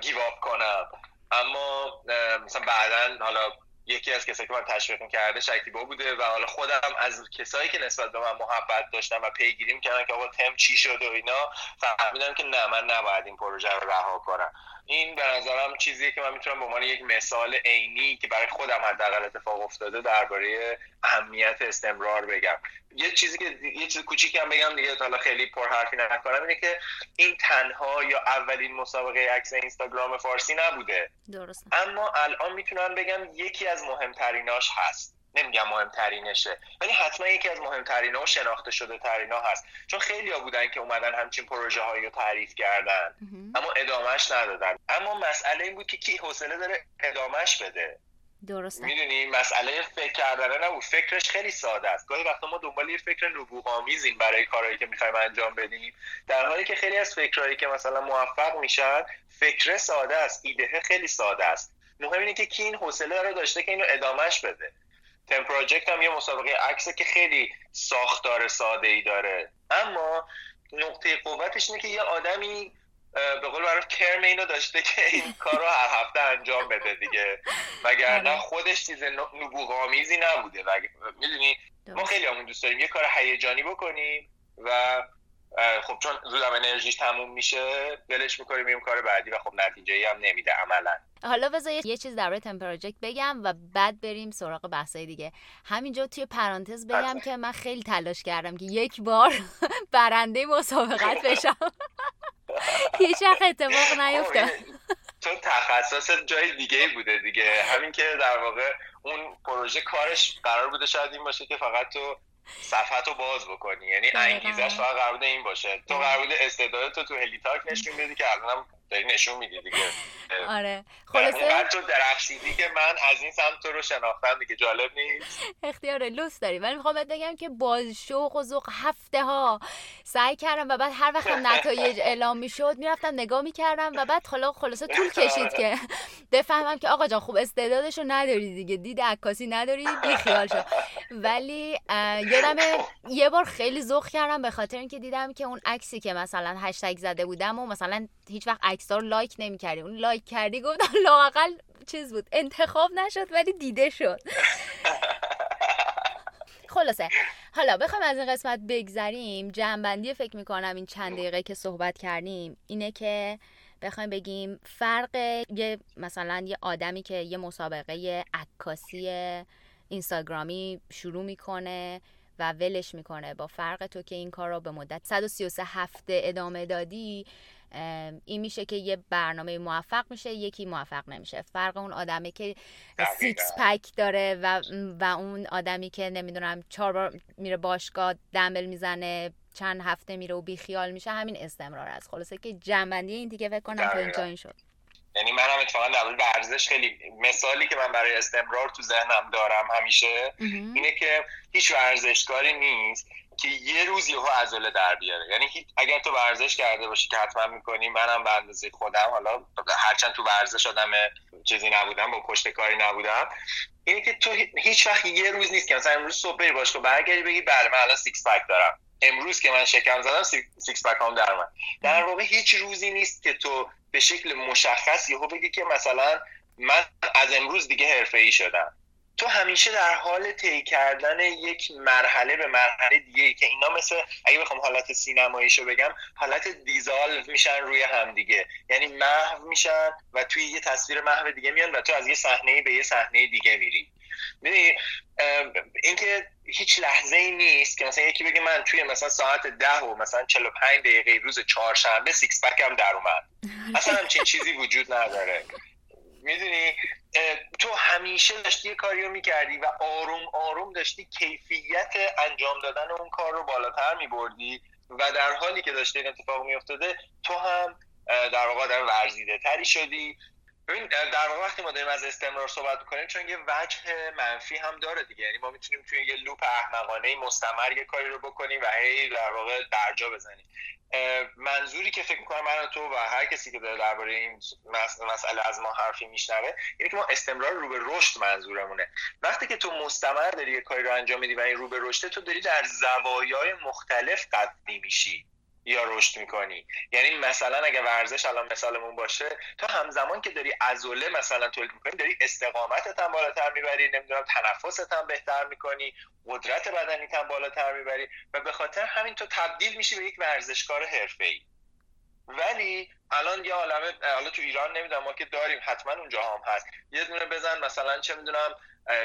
گیو آپ کنم، اما مثلا بعداً حالا یکی از کسایی که من تشویق می‌کرده شکیبا بوده و حالا خودم از کسایی که نسبت به من محبت داشتن و پیگیری می‌کردن که آقا تم چی شد و اینا، فهمیدم که نه، من نباید این پروژه رو رها کنم. این به نظرم چیزیه که من میتونم به عنوان یک مثال عینی که برای خودم حداقل اتفاق افتاده درباره اهمیت استمرار بگم. یه چیزی که یه چیز کوچیکی هم بگم دیگه، حالا خیلی پرحرفی نکنم، اینه که این تنها یا اولین مسابقه عکس اینستاگرام فارسی نبوده. درسته. اما الان میتونم بگم یکی از مهمتریناش هست. نمیگم مهمترینشه، ولی حتما یکی از مهمترینا و شناخته شده ترینا هست، چون خیلیا بودن که اومدن همچین پروژه هایی رو تعریف کردن اما ادامهش ندادن. اما مسئله این بود که کی حوصله داره ادامهش بده. درسته. میدونی مسئله فکر کردنه نبود، فکرش خیلی ساده است. گاهی وقتا ما دنبال یه فکر نبوغامیزیم برای کارهایی که میخوایم انجام بدیم، در حالی که خیلی از فکرایی که مثلا موفق میشن فکر ساده است، ایده خیلی ساده است. مهم اینه که کی این حوصله رو داشته که اینو ادامهش بده. تیم پروژکت هم یه مسابقه عکسه که خیلی ساختار ساده‌ای داره، اما نقطه قوتش اینه که یه آدمی به قول معروف کرم اینو داشته که این کارو هر هفته انجام بده دیگه، وگرنه خودش چیز نبوغ‌آمیزی نبوده. میدونی ما خیلی همون دوست داریم یه کار هیجانی بکنیم و خب چون زودم انرژیش تموم میشه دلش میکنه میریم کار بعدی و خب نتیجه‌ای هم نمیده عملاً. حالا بذار یه چیز درباره تیم پروژکت بگم و بعد بریم سراغ بحثای دیگه. همینجا توی پرانتز بگم که من خیلی تلاش کردم که یک بار برنده مسابقت بشم، هیچ وقت اتفاق نیفتاد. چون تخصص جای دیگه بوده دیگه، همین که در واقع اون پروژه کارش قرار بوده شاید این باشه که فقط تو صفحتو باز بکنی، یعنی انگیزش فقط قرار بوده این باشه، تو قرار بوده استعدادتو تو هلیتاک نشون بدی که الانم داری نشون میدی دیگه. آره خلاصه بعد تو درخشیدی که من از این سمت رو شناختم دیگه. جالب نیست؟ اختیار لوس داری. ولی میخوام بهت بگم که باز شوق و ذوق هفته ها سعی کردم و بعد هر وقت نتایج اعلام میشد میرفتم نگاه میکردم و بعد حالا خلاصه طول کشید که بفهمم که آقا جان خوب استعدادشو نداری دیگه، دید عکاسی نداری، بی خیال شو. ولی یادم یه بار خیلی ذوق کردم به خاطر اینکه دیدم که اون عکسی که مثلا هشتگ زده بودم و مثلا هیچ وقت عکس‌ها رو لایک نمی‌کردی، اون لایک کردی، گفتم لااقل چیز بود، انتخاب نشد ولی دیده شد. خلاصه حالا بخوام از این قسمت بگذریم، جنبندی فکر می‌کنم این چند دقیقه که صحبت کردیم اینه که بخوایم بگیم فرق یه مثلا یه آدمی که یه مسابقه عکاسی اینستاگرامی شروع می‌کنه و ولش می‌کنه با فرق تو که این کار رو به مدت صد و سی و سه هفته ادامه دادی، این میشه که یه برنامه موفق میشه، یکی موفق نمیشه. فرق اون آدمی که سیکس پک داره و و اون آدمی که نمیدونم چهار بار میره باشگاه دمبل میزنه چند هفته میره و بیخیال میشه، همین استمرار است. خلاصه که جنبندی این دیگه فکر کنم پوینت این شد. یعنی من هم اتفاقا در مورد ورزش خیلی مثالی که من برای استمرار تو ذهنم دارم همیشه امه. اینه که هیچ ورزشکاری نیست که یه روز یهو عضله در بیاره. یعنی اگر تو ورزش کرده باشی که حتما میکنی، منم به اندازه خودم، حالا هرچند تو ورزش آدم چیزی نبودم، با پشت کاری نبودم، اینه که تو هیچ وقت یه روز نیست که مثلا امروز صبح بری باشگاه برگردی بگی بله من الان سیکس پک دارم، امروز که من شکم زدم سیکس پک هم در من. در واقع هیچ روزی نیست که تو به شکل مشخصی ها بگی که مثلا من از امروز دیگه حرفه‌ای شدم. تو همیشه در حال طی کردن یک مرحله به مرحله دیگه که اینا مثل اگه بخوام حالت سینماییشو بگم حالت دیزالو میشن روی هم دیگه، یعنی محو میشن و توی یه تصویر محو دیگه میان و تو از یه صحنه به یه صحنه دیگه میری. ببین اینکه هیچ لحظه‌ای نیست که مثلا یکی بگه من توی مثلا ساعت ده و مثلا چهل و پنج دقیقه روز چهارشنبه سیکس پکم در اومد، اصلا همچین چیزی وجود نداره. میدونی تو همیشه داشتی یه کاری رو میکردی و آروم آروم داشتی کیفیت انجام دادن اون کار رو بالاتر میبردی و در حالی که داشتی این اتفاق میافتاده تو هم در واقع آدم ورزیده تری شدی. ببین در واقع وقتی ما داریم از استمرار صحبت کنیم چون یه وجه منفی هم داره دیگه، یعنی ما میتونیم توی یه لوپ احمقانه مستمر یه کاری رو بکنیم و هی در واقع درجا بزنیم. منظوری که فکر می‌کنم من و تو و هر کسی که داره درباره این مسئله از ما حرفی میشنوه یعنی که ما استمرار رو به رشد منظورمونه. وقتی که تو مستمر داری یه کاری رو انجام میدی و این رو به رشد، تو داری در زوایای مختلف قوی میشی یا رشد میکنی. یعنی مثلا اگه ورزش الان مثالمون باشه، تو همزمان که داری عضله مثلا تولید میکنی داری استقامتت هم بالاتر میبری، نمیدونم تنفست هم بهتر میکنی، قدرت بدنیت هم بالاتر میبری و به خاطر همین تو تبدیل میشی به یک ورزشکار حرفه‌ای. ولی الان یه عالمه، حالا تو ایران نمیدونم ما که داریم حتما اونجا هم هست، یه دونه بزن مثلا چه میدونم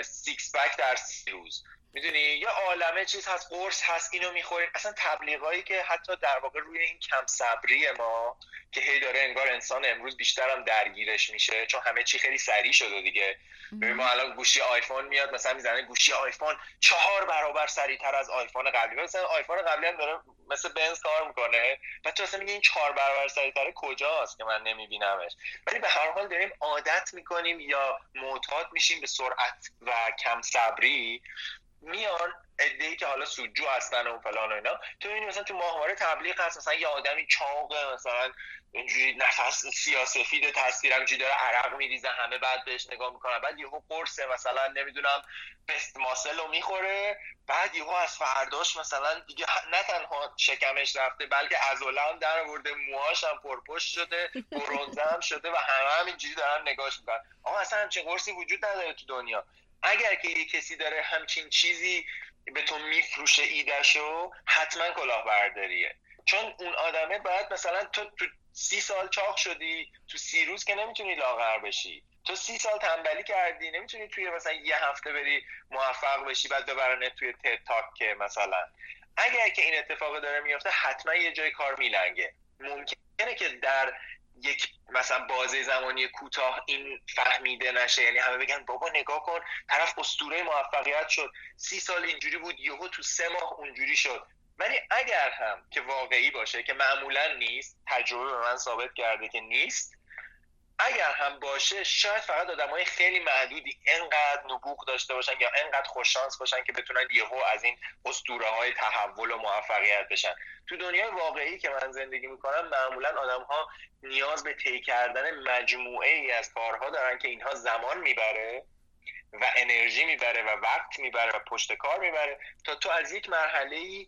سیکس پک در سی روز، میدونی یه عالمه چیز هست، قرص هست، اینو میخورین. اصلا تبلیغایی که حتی در واقع روی این کم صبری ما که هی داره انگار انسان امروز بیشترم درگیرش میشه چون همه چی خیلی سریع شده دیگه. ببین ما الان گوشی آیفون میاد مثلا میزنه گوشی آیفون چهار برابر سریعتر از آیفون قبلی، مثلا آیفون قبلی هم داره مثلا بنز کار میکنه و تو اصلا میگی این چهار برابر سریعتره کجاست که من نمیبینمش. ولی به هر حال داریم عادت میکنیم یا معتاد میشیم به سرعت و کم صبری. میان ادعی که حالا سودجو هستن و فلان و اینا، تو این مثلا تو ماهواره تبلیغ هست، مثلا یه آدمی چاقه مثلا اینجوری نفس سیاسفید تصویرم اینجوری داره عرق میریزه، همه بعد بهش نگاه میکنن، بعد یهو قرص مثلا نمیدونم بست ماسل رو میخوره، بعد یهو از فرداش مثلا دیگه نه تنها شکمش رفته بلکه عضله هم در آورده، موهاش هم پرپشت شده، برنزه هم شده و همه هم اینجوری دارن نگاهش میکنن. آقا اصلا همچین قرصی وجود نداره تو دنیا. اگر که یه کسی داره همچین چیزی به تو میفروشه ایدهشو، حتما کلاهبرداریه. چون اون آدمه باید مثلا تو تو سی سال چاق شدی، تو سی روز که نمیتونی لاغر بشی، تو سی سال تنبلی کردی نمیتونی توی مثلا یه هفته بری موفق بشی بعد ببرنت توی تد تاک که مثلا. اگر که این اتفاق داره میفته حتما یه جای کار میلنگه. ممکنه که در یک مثلا بازه زمانی کوتاه این فهمیده نشه، یعنی همه بگن بابا نگاه کن طرف اسطوره موفقیت شد، سی سال اینجوری بود یهو تو سه ماه اونجوری شد. ولی اگر هم که واقعی باشه که معمولا نیست، تجربه به من ثابت کرده که نیست، اگر هم باشه شاید فقط آدمای خیلی معدودی انقدر نبوغ داشته باشن یا انقدر خوششانس باشن که بتونن یهو از این اسطوره‌های تحول و موفقیت بشن. تو دنیای واقعی که من زندگی می‌کنم معمولاً آدم‌ها نیاز به طی کردن مجموعه‌ای از کارها دارن که اینها زمان می‌بره و انرژی می‌بره و وقت می‌بره و پشت کار می‌بره تا تو از یک مرحله‌ای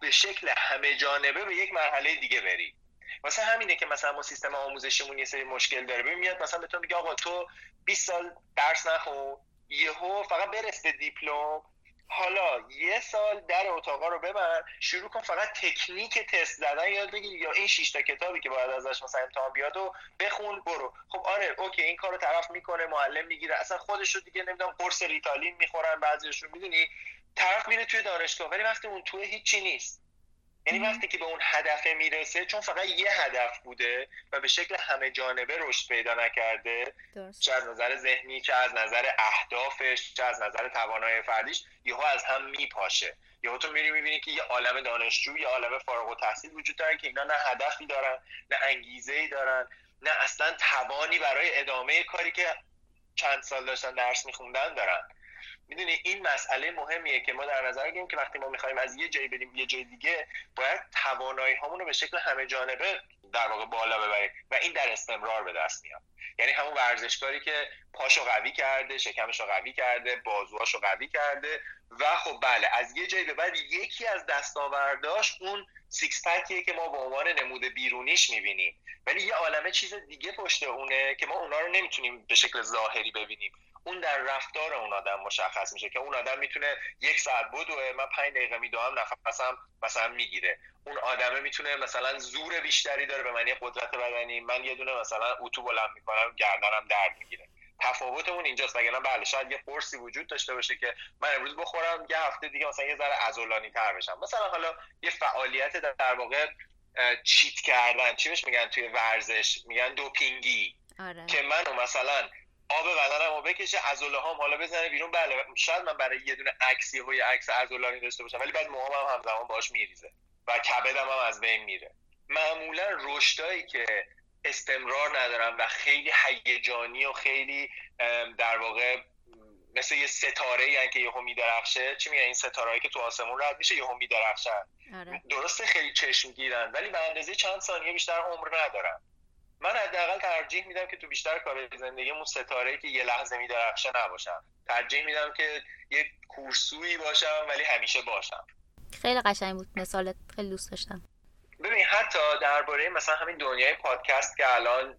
به شکل همه جانبه به یک مرحله دیگه بری. واسه همینه که مثلا ما سیستم آموزشیمون یه سری مشکل داره. ببین میاد مثلا به تو میگه آقا تو بیست سال درس نخون، یهو فقط برس به دیپلم، حالا یه سال در اتاقا رو ببر، شروع کن فقط تکنیک تست زدن یاد بگیر یا این شش تا کتابی که باید ازش مثلا امتحان بیاد و بخون برو. خب آره اوکی، این کارو طرف میکنه، معلم میگیره، اصلا خودش رو دیگه نمیدونم قرص ریتالین میخورن بعضیشون، میدونی طرف میره توی دانشگاه. ولی وقتی اون توه هیچی نیست، یعنی وقتی که به اون هدف میرسه چون فقط یه هدف بوده و به شکل همه جانبه رشد پیدا نکرده، چه از نظر ذهنی چه از نظر اهدافش چه از نظر توانایی فردیش، یهو از هم میپاشه. یهو تو میری میبینی که یه عالم دانشجو، یه عالم فارغ التحصیل وجود داره که اینا نه هدفی دارن، نه انگیزه‌ای دارن، نه اصلا توانی برای ادامه کاری که چند سال داشتن درس میخوندن دارن. میدونی این مسئله مهمیه که ما در نظر بگیریم که وقتی ما میخوایم از یه جایی بریم یه جای دیگه، باید توانایی هامون رو به شکل همه جانبه در واقع بالا ببرید و این در استمرار به دست میاد. یعنی همون ورزشکاری که پاشو قوی کرده، شکمشو قوی کرده، بازوهاشو قوی کرده و خب بله از یه جایی به بعد یکی از دستاورداش اون سیکس پکیه که ما به عنوان نمود بیرونیش میبینیم، ولی یه عالمه چیز دیگه پشت اونه که ما اونا رو نمیتونیم به شکل ظاهری ببینیم. اون در رفتار اون آدم مشخص میشه که اون آدم میتونه یک ساعت بدوه، من پنج دقیقه میدوام نفسم مثلا میگیره. اون آدمه میتونه مثلا زور بیشتری داره به معنی قدرت بدنی، من یه دونه مثلا اتو بلند میکنم گردنم درد میگیره. تفاوت اون اینجاست. وگرنه بله شاید یه قرصی وجود داشته باشه که من امروز بخورم یه هفته دیگه مثلا یه ذره عضلانی‌تر بشم، مثلا حالا یه فعالیت در واقع چیت کردن، چی بهش میگن توی ورزش؟ میگن دوپینگی. آره. که منو مثلا آب بدنمو بکشه، عضله‌هام حالا بزنه بیرون. بله شاید من برای یه دونه عکسی و یه عکس عضلانی داشته باشم، ولی بعد موهام هم همزمان باهاش میریزه و کبدم هم از بین میره. معمولا رشدایی که استمرار ندارن و خیلی هیجانی و خیلی در واقع مثل یه ستاره یعنی که یهو میدرخشه، چی میگن این ستارهایی که تو آسمون رد میشه یهو میدرخشن. آره. درسته خیلی چشمگیرن ولی به اندازه چند ثانیه بیشتر عمر ندارن. من حداقل ترجیح میدم که تو بیشتر کار زندگیمون ستاره‌ای که یه لحظه میدرخشه نباشم. ترجیح میدم که یه کورسویی باشم ولی همیشه باشم. خیلی قشنگ بود مثالت، خیلی دوست داشتم. ببین حتی درباره مثلا همین دنیای پادکست که الان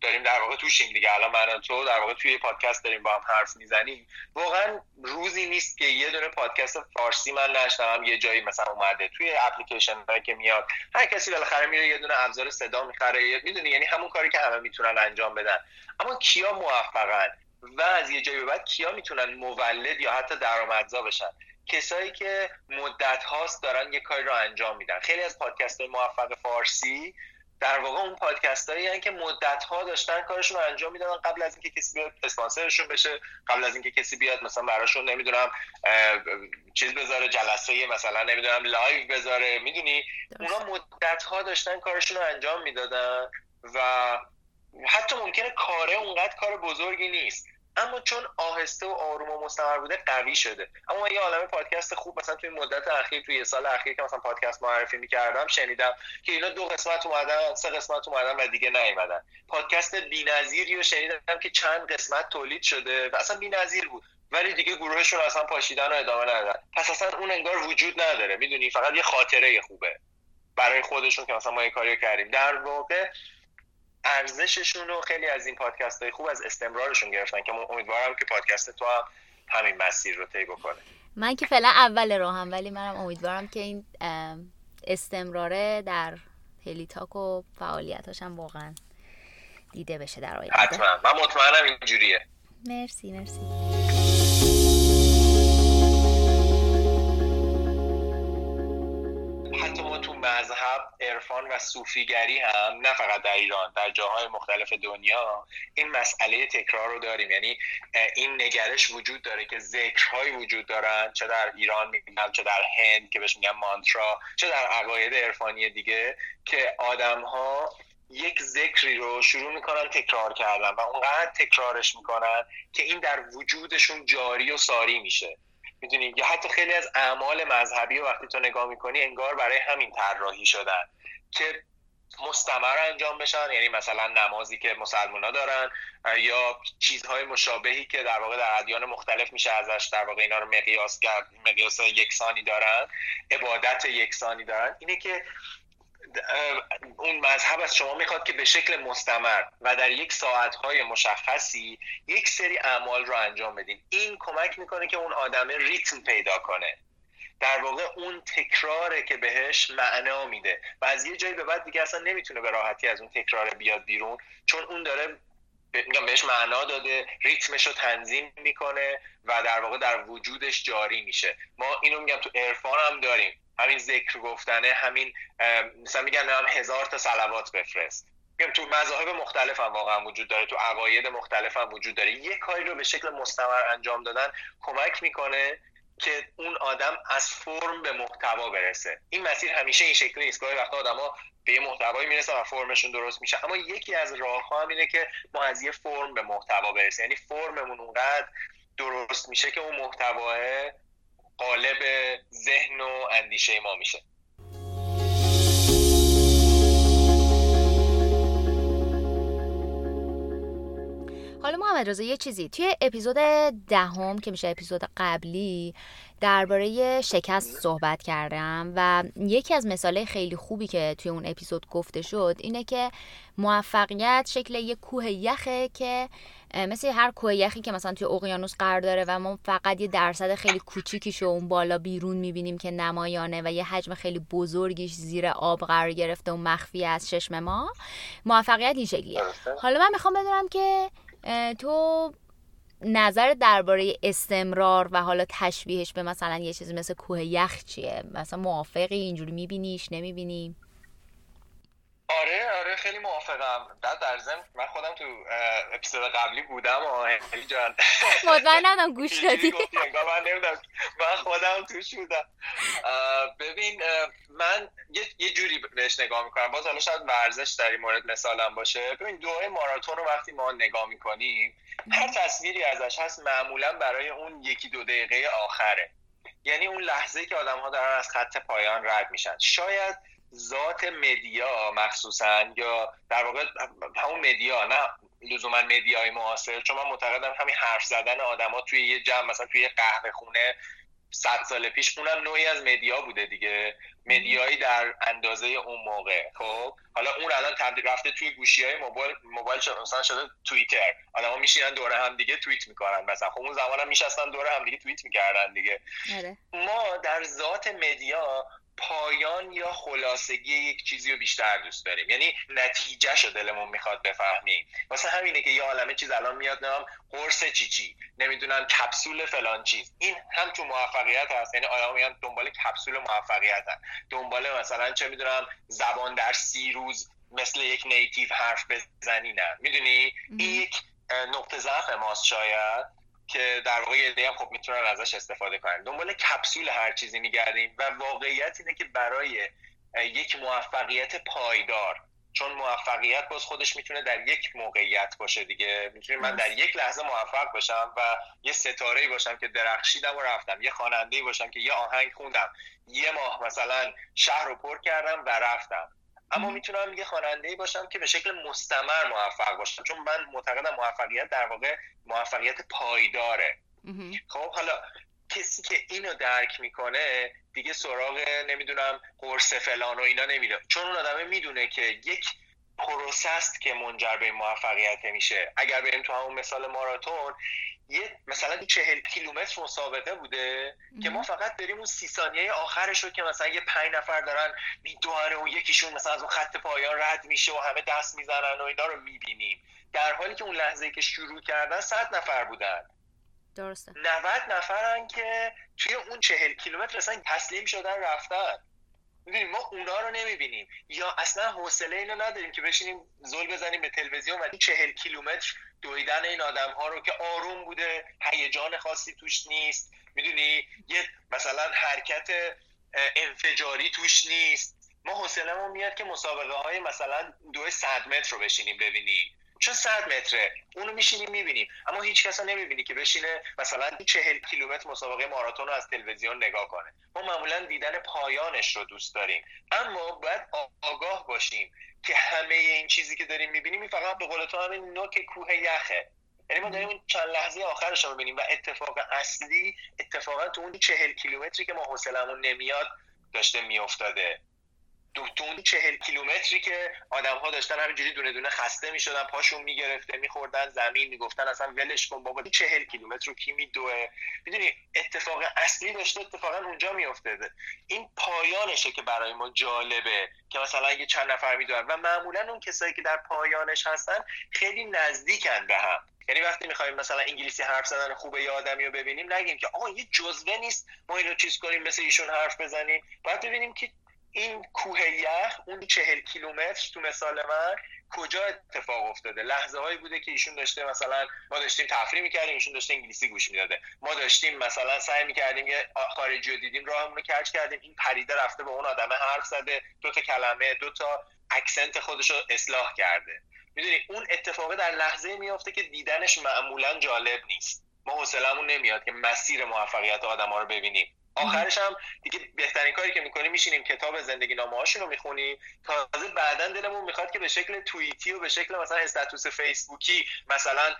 داریم در واقع توشیم دیگه، الان من تو در واقع توی پادکست داریم با هم حرف میزنیم، واقعا روزی نیست که یه دونه پادکست فارسی من نشنوم. یه جایی مثلا اومده توی اپلیکیشن هایی که میاد هر کسی بالاخره میره یه دونه ابزار صدا میخره، میدونی، یعنی همون کاری که همه میتونن انجام بدن. اما کیا موفقن و از یه جایی به بعد کیا میتونن مولد یا حتی درآمدزا بشن؟ کسایی که مدت هاست دارن یه کاری رو انجام میدن. خیلی از پادکست های موفق فارسی در واقع اون پادکست هایی هن که مدت ها داشتن کارشون رو انجام میدن قبل از اینکه کسی بیاد اسپانسرشون بشه، قبل از اینکه کسی بیاد مثلا براشون نمیدونم چیز بذاره، جلسه مثلا نمیدونم لایو بذاره، میدونی اونا مدت ها داشتن کارشون رو انجام میدادن و حتی ممکنه کاره اونقدر کار بزرگی نیست اما چون آهسته و آروم و مستمر بوده قوی شده. اما یه عالمه پادکست خوب مثلا توی مدت اخیر، توی یه سال اخیر که مثلا پادکست معرفی می‌کردم شنیدم که اینا دو قسمت اومدن، سه قسمت اومدن و دیگه نیومدن. پادکست بی‌نظیری رو شنیدم که چند قسمت تولید شده و اصلا بی‌نظیر بود ولی دیگه گروهشون اصلا پاشیدن و ادامه ندادن. پس اصلا اون انگار وجود نداره، میدونی، فقط یه خاطره خوبه برای خودشون که مثلا ما یه کاری کردیم. در واقع ارزششون رو خیلی از این پادکست های خوب از استمرارشون گرفتن که من امیدوارم که پادکست تو هم همین مسیر رو طی بکنه. من که فعلا اول راهم ولی منم امیدوارم که این استمراره در هلیتاک و فعالیتاش هم واقعا دیده بشه در آینده. حتما، من مطمئنم اینجوریه. مرسی مرسی. حتی ما تو مذهب، عرفان و صوفیگری هم نه فقط در ایران، در جاهای مختلف دنیا این مسئله تکرار رو داریم. یعنی این نگرش وجود داره که ذکرهایی وجود دارن، چه در ایران میبینم، چه در هند که بهش میگن مانترا، چه در عقاید عرفانی دیگه، که آدم‌ها یک ذکری رو شروع میکنن تکرار کردن و اونقدر تکرارش میکنن که این در وجودشون جاری و ساری میشه. میدونی یا حتی خیلی از اعمال مذهبی رو وقتی تو نگاه میکنی انگار برای همین طراحی شدن که مستمر انجام بشن. یعنی مثلا نمازی که مسلمان‌ها دارن یا چیزهای مشابهی که در واقع در ادیان مختلف میشه ازش در واقع اینا رو مقیاس کرد، مقیاس یکسانی دارن، عبادت یکسانی دارن، اینه که اون مذهب از شما میخواد که به شکل مستمر و در یک ساعتهای مشخصی یک سری اعمال رو انجام بدین. این کمک میکنه که اون آدم ریتم پیدا کنه، در واقع اون تکراره که بهش معنا میده و از یه جایی به بعد دیگه اصلا نمیتونه به راحتی از اون تکرار بیاد بیرون، چون اون داره بهش معنا داده، ریتمش رو تنظیم میکنه و در واقع در وجودش جاری میشه. ما اینو میگم تو عرفان هم داریم، همین ذکر گفتنه، همین مثلا میگن هم هزار تا صلوات بفرست. میگم تو مذاهب مختلف هم واقعا وجود داره، تو عقاید مختلف هم وجود داره. یه کاری رو به شکل مستمر انجام دادن کمک میکنه که اون آدم از فرم به محتوا برسه. این مسیر همیشه این شکلی نیست، گاهی وقتا آدما به محتوایی میرسن و فرمشون درست میشه، اما یکی از راه‌ها اینه که ما از یه فرم به محتوا برسیم. یعنی فرممون اونقدر درست میشه که اون محتوا قالب ذهن و اندیشه ما میشه. حالا محمد رضا یه چیزی توی اپیزود دهم که میشه اپیزود قبلی درباره شکست صحبت کردم و یکی از مثالای خیلی خوبی که توی اون اپیزود گفته شد اینه که موفقیت شکل یک کوه یخه که مثل هر کوه یخی که مثلا توی اقیانوس قرار داره و ما فقط یه درصد خیلی کوچیکیشو اون بالا بیرون میبینیم که نمایانه و یه حجم خیلی بزرگیش زیر آب قرار گرفته و مخفی از چشم ما. موفقیت این شکلیه. حالا من میخوام بدونم که تو نظر درباره استمرار و حالا تشبیهش به مثلا یه چیزی مثل کوه یخ چیه؟ مثلا موافقی؟ اینجوری میبینیش؟ نمیبینی؟ آره آره خیلی موافقم. در در ضمن من خودم تو اپیزود قبلی بودم. خیلی جان مطمئن نبودم گوش دادی. من نمیدونم من خودم توش بودم. ببین من یه جوری بهش نگاه میکنم، باز حالا شاید ورزش در این مورد مثالم باشه. ببین دوره ماراتون رو وقتی ما نگاه میکنیم هر تصویری ازش هست معمولا برای اون یکی دو دقیقه آخره، یعنی اون لحظه که آدم‌ها دارن از خط پایان رد میشن. شاید ذات مدیا مخصوصا یا در واقع همون مدیا، نه لزوما مدیای معاصر، چون من معتقدم همین حرف زدن آدما توی یه جمع مثلا توی یه قهوه خونه صد سال پیش اونم نوعی از مدیا بوده دیگه، مدیایی در اندازه اون موقع. خب حالا اون الان تبدیل رفته توی گوشی‌های موبایل، موبایل مثلا شده توییتر، آدما میشینن دور هم دیگه توییت میکنن مثلا. خب اون زمانم میشستن دور هم دیگه توییت میکردن دیگه. هره. ما در ذات مدیا پایان یا خلاصگی یک چیزی رو بیشتر دوست داریم، یعنی نتیجه‌شو دلمون میخواد بفهمیم. واسه همینه که یه عالمه چیز الان میاد، نام قرص چی چی، نمیدونم کپسول فلان چیز. این هم تو موفقیت هست، یعنی آدم میگن دنبال کپسول موفقیت هست، دنبال مثلا چه میدونم زبان در سی روز مثل یک نیتیو حرف بزنی. نه میدونی این یک نقطه ضعف ماست شاید که در واقع ایده هم خب میتونن ازش استفاده کنن. دنبال کپسول هر چیزی میگردیم و واقعیت اینه که برای یک موفقیت پایدار، چون موفقیت باز خودش میتونه در یک موقعیت باشه دیگه، میتونه من در یک لحظه موفق باشم و یه ستاره‌ای باشم که درخشیدم و رفتم، یه خواننده‌ای باشم که یه آهنگ خوندم یه ماه مثلا شهر رو پر کردم و رفتم. اما میتونم یه خواننده‌ای باشم که به شکل مستمر موفق باشم، چون من معتقدم موفقیت در واقع موفقیت پایداره. خب حالا کسی که اینو درک میکنه دیگه سراغ نمیدونم قرص فلان و اینا نمیره، چون اون آدمه میدونه که یک پروسه است که منجر به موفقیت میشه. اگر بریم تو همون مثال ماراتون، یه مثلا چهل کیلومتر مسابقه بوده که ما فقط بریم اون سی ثانیه آخرش رو که مثلا یه پنج نفر دارن میدوئن و یکیشون مثلا از اون خط پایان رد میشه و همه دست میزنن و اینا رو میبینیم، در حالی که اون لحظه که شروع کردن صد نفر بودن. درسته. نود نفرن که توی اون چهل کیلومتر اصلا تسلیم شدن رفتن. می‌دونیم ما اونا رو نمیبینیم یا اصلا حوصله اینو نداریم که بشینیم زل بزنیم به تلویزیون و چهل کیلومتر دویدن این آدم‌ها رو که آروم بوده، هیجان خاصی توش نیست، میدونی یه مثلا حرکت انفجاری توش نیست. ما حوصله‌مون میاد که مسابقه های مثلا دوی صد متر رو بشینیم ببینیم، چون صد متره اونو میشینیم میبینیم، اما هیچ کسا نمیبینی که بشینه مثلا چهل کیلومتر مسابقه ماراتون رو از تلویزیون نگاه کنه. ما معمولا دیدن پایانش رو دوست داریم، اما باید آگاه باشیم که همه این چیزی که داریم میبینیم این فقط به قول تو همین نوک کوه یخه، یعنی ما داریم اون چند لحظه آخرش رو میبینیم و اتفاق اصلی اتفاقا تو اون چهل کیلومتری که ما حوصله‌مون نمیاد داشته میافتاده، تو اون چهل کیلومتری که آدم‌ها داشتن همینجوری دونه دونه خسته می‌شدن، پاشون می‌گرفته، می‌خوردن زمین، می‌گفتن اصلا ولش کن بابا، چهل کیلومتر رو کی می‌دوه؟ می‌دونی اتفاق اصلی داشته اتفاقا اونجا می‌افتاده. این پایانشه که برای ما جالبه که مثلا یه چند نفر می‌دونن و معمولاً اون کسایی که در پایانش هستن خیلی نزدیکن به هم. یعنی وقتی می‌خوایم مثلا انگلیسی حرف زدن خوبه یه آدمی رو ببینیم، نگیم که آقا یه جزوه نیست ما اینو چیز کنیم مثل ایشون حرف بزنیم. باید ببینیم که این کوه یخ، اون چهل کیلومتر تو مثال من کجا اتفاق افتاده؟ لحظه هایی بوده که ایشون داشته مثلا ما داشتیم تفریح میکردیم، ایشون داشته انگلیسی گوش میداده، ما داشتیم مثلا سعی میکردیم یه خارجی رو دیدیم راهمون رو کج کردیم، این پریده رفته به اون آدمه حرف زده، دو تا کلمه دو تا اکسنت خودش رو اصلاح کرده. میدونی اون اتفاق در لحظه میافته که دیدنش معمولا جالب نیست. ما حوصله‌مون نمیاد که مسیر موفقیت آدم‌ها رو ببینیم. آخرش هم دیگه بهترین کاری که میکنیم میشینیم کتاب زندگی نامه‌هاشون رو میخونیم. تازه بعداً دلمون میخواد که به شکل توییتی و به شکل مثلا استاتوس فیسبوکی مثلا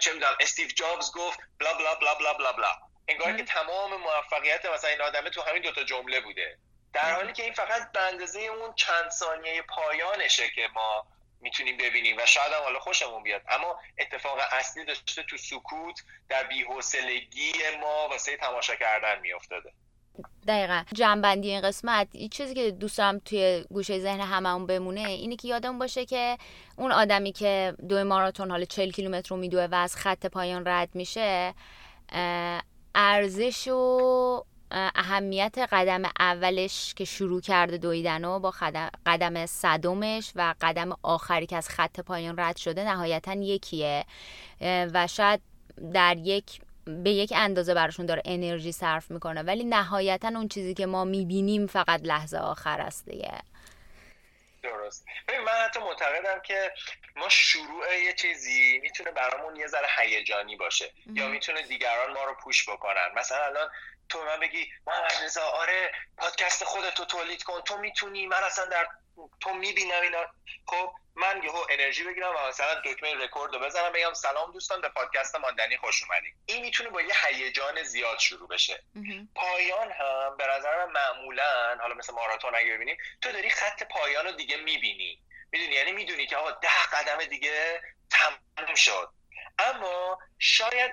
چه میدونم استیو جابز گفت بلا بلا بلا بلا بلا بلا، انگار که تمام موفقیت مثلا این آدمه تو همین دوتا جمله بوده، در حالی که این فقط به اندازه اون چند ثانیه پایانشه که ما میتونیم ببینیم و شاید هم حالا خوشمون بیاد، اما اتفاق اصلی داشته تو سکوت در بی‌حوصلگی ما واسه تماشا کردن میافتاده. دقیقاً جنببندی این قسمت، این چیزی که دوست دارم توی گوشه ذهن هممون بمونه اینه که یادمون باشه که اون آدمی که دو ماراتون حالا چهل کیلومتر رو میدوه و از خط پایان رد میشه، ارزش و اهمیت قدم اولش که شروع کرده دویدنو با قدم صدمش و قدم آخری که از خط پایان رد شده نهایتاً یکیه و شاید در یک به یک اندازه براشون داره انرژی صرف میکنه، ولی نهایتاً اون چیزی که ما میبینیم فقط لحظه آخر است دیگه. درست. ببین من حتی معتقدم که ما شروع یه چیزی میتونه برامون یه ذره هیجانی باشه ام. یا میتونه دیگران ما رو پوش بکنن. مثلا الان تو من بگی محمد رضا آره پادکست خودتو تولید کن، تو میتونی، من اصلا در تو میبینم اینا، خب من یهو انرژی بگیرم و مثلا دکمه رکورد رو بزنم بگم سلام دوستان به پادکست ماندنی خوش اومدید. این میتونه با یه هیجان زیاد شروع بشه. پایان هم به نظر من معمولا حالا مثل ماراتون اگه ببینیم تو داری خط پایان رو دیگه میبینی، میدونی، یعنی میدونی که آقا ده قدم دیگه تموم شد، اما شاید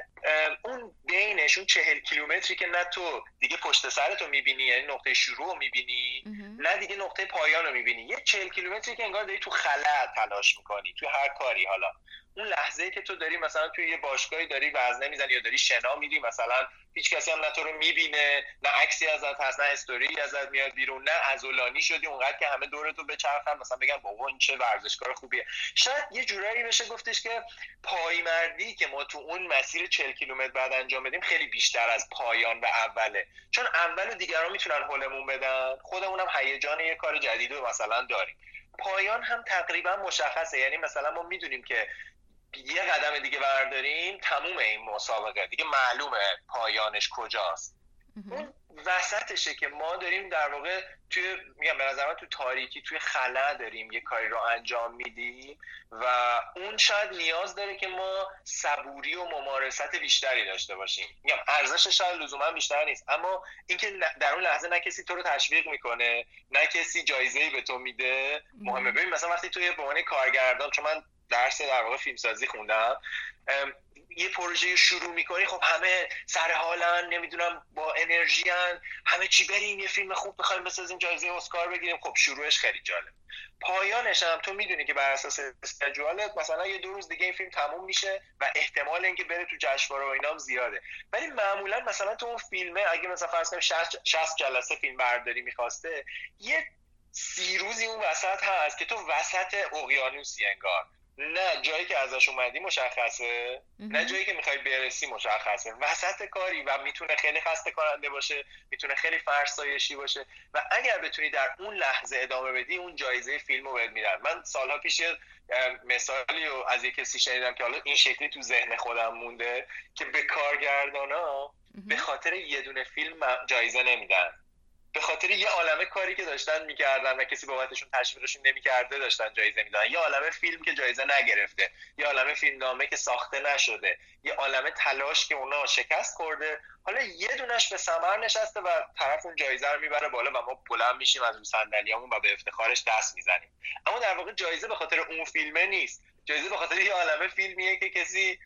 اون بینش اون چهل کیلومتری که نه تو دیگه پشت سرتو میبینی، یعنی نقطه شروع رو میبینی نه دیگه نقطه پایان رو میبینی، یه چهل کیلومتری که انگار داری تو خلا تلاش میکنی تو هر کاری، حالا اون لحظه‌ای که تو داری مثلا توی یه باشگاهی داری وزنه میزنی یا داری شنا میری، مثلا هیچ کسی هم نه تو رو میبینه، نه عکسی ازت هست، نه استوری ازت میاد بیرون، نه عضلانی شدی اونقدر که همه دور تو بچرخن مثلا بگن بابا این چه ورزشکار خوبیه. شاید یه جورایی بشه گفتش که پایمردی که ما تو اون مسیر چهل کیلومتر بعد انجام بدیم خیلی بیشتر از پایان و اوله، چون اولو دیگران میتونن حلمون بدن، خودمون هم هیجان یه کار جدیدو مثلا داریم. پایان هم تقریبا مشخصه، یعنی مثلا ما میدونیم که یه قدم دیگه برداریم تمومه این مسابقه، دیگه معلومه پایانش کجاست. اون وسطشه که ما داریم در واقع توی میگم به نظر من تو تاریکی توی خلا داریم یه کاری رو انجام میدیم و اون شاید نیاز داره که ما صبوری و ممارست بیشتری داشته باشیم. میگم ارزشش شاید لزوما بیشتر نیست، اما اینکه در اون لحظه نه کسی تو رو تشویق میکنه نه کسی جایزه‌ای به تو میده مهمه. ببین مثلا وقتی توی به عنوان کارگردان، چون من درس در واقع فیلمسازی خوندم، یه پروژه شروع میکنی خب همه سر حالن، نمیدونم با انرژی ان، همه چی بریم یه فیلم خوب بخوایم بسازیم جایزه اسکار بگیریم، خب شروعش خیلی جالب، پایانش هم تو میدونی که بر اساس استجوالت مثلا یه دو روز دیگه این فیلم تموم میشه و احتمال اینکه بره تو جشنواره و اینام زیاده، ولی معمولا مثلا تو اون فیلمه اگه مثلا فرض کنیم شصت جلسه فیلم برداری میخواسته یه سی روزی اون وسط هست که تو وسط اقیانوسی انگار، نه جایی که ازش اومدی مشخصه نه جایی که میخوای برسی مشخصه، وسط کاری و میتونه خیلی خسته کننده باشه، میتونه خیلی فرسایشی باشه و اگر بتونی در اون لحظه ادامه بدی اون جایزه فیلمو بهت میدن. من سالها پیش مثالی رو از یک کسی شنیدم که حالا این شکلی تو ذهن خودم مونده که به کارگردانا به خاطر یه دونه فیلم جایزه نمیدن، به خاطر یه عالمه کاری که داشتن میکردن و کسی بابتشون تشویقشون نمیکرده داشتن جایزه میدادن، یه عالمه فیلم که جایزه نگرفته، یه عالمه فیلمنامه که ساخته نشده، یه عالمه تلاش که اونا شکست خورده، حالا یه دونش به ثمر نشسته و طرف اون جایزه رو میبره بالا و ما بلند میشیم از اون صندلیامون و به افتخارش دست میزنیم، اما در واقع جایزه به خاطر اون فیلمه نیست، جایزه به خاطر یه عالمه فیلمیه که کسی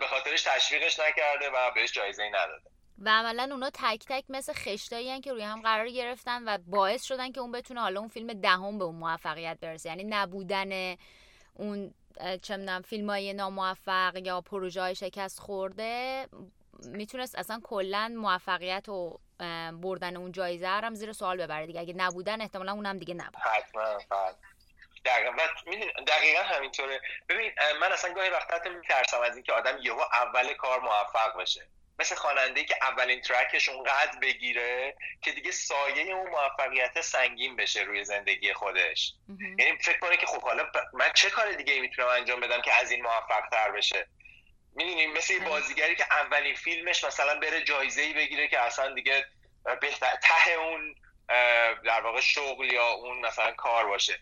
به خاطرش تشویقش نکرده و بهش جایزه‌ای نداده و عملا اونا تک تک مثل خشتایی هن که روی هم قرار گرفتن و باعث شدن که اون بتونه حالا اون فیلم دهم به اون موفقیت برسه. یعنی نبودن اون چه می‌دونم فیلمای ناموفق یا پروژه‌های شکست خورده میتونست اصلا کلا موفقیت و بردن اون جایزه هم زیر سوال ببره دیگه، اگه نبودن احتمالا اونم دیگه نبود. حتما حتما دقیقاً دقیقاً همینطوره. ببین من اصلا گاهی وقتا میترسم از اینکه آدم یهو اول کار موفق بشه، مثل خواننده‌ای که اولین ترکش اونقدر بگیره که دیگه سایه اون موفقیت سنگین بشه روی زندگی خودش، یعنی فکر کنه که خب حالا من چه کار دیگه‌ای میتونم انجام بدم که از این موفق‌تر بشه. می‌دونیم مثل بازیگری که اولین فیلمش مثلا بره جایزه‌ای بگیره که اصلا دیگه بهتر ته اون در واقع شغل یا اون مثلا کار باشه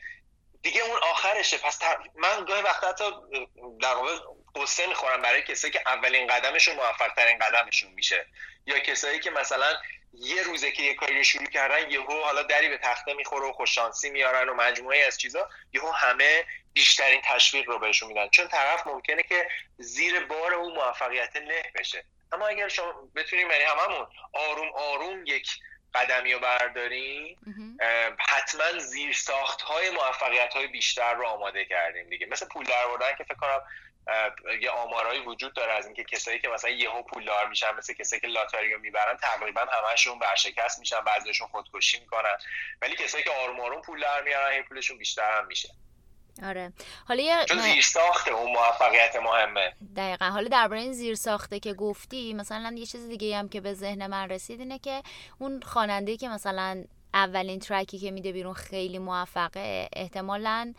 دیگه، اون آخرشه. پس تر... من گاهی وقتا حتی در واقع قصه میخورم برای کسایی که اولین قدمشون موفق ترین قدمشون میشه، یا کسایی که مثلا یه روزه که یه کاری رو شروع کردن یهو حالا دری به تخته میخوره و خوششانسی میارن و مجموعه از چیزا، یهو همه بیشترین تشویق رو بهشون میدن، چون طرف ممکنه که زیر بار اون موفقیت له بشه. اما اگر شما بتونیم یعنی هممون آروم آروم یک قدمی رو برداریم، حتما زیر ساخت‌های موفقیت‌های بیشتر رو آماده کردیم دیگه. مثل پول درآوردن که فکر کنم یه آمارایی وجود داره از اینکه کسایی که مثلا یهو پولدار میشن، مثل کسایی که لاتاری رو میبرن، تقریبا همه‌شون ورشکست میشن، بعضیشون خودکشی میکنن، ولی کسایی که آروم آروم پول در میارن هی پولشون بیشتر هم میشه. آره. حالا یه چون زیرساخته اون موفقیت مهمه. دقیقاً. حالا درباره این زیرساخته که گفتی، مثلا یه چیز دیگه هم که به ذهن من رسید اینه که اون خواننده‌ای که مثلا اولین ترکی که میده بیرون خیلی موفقه، احتمالاً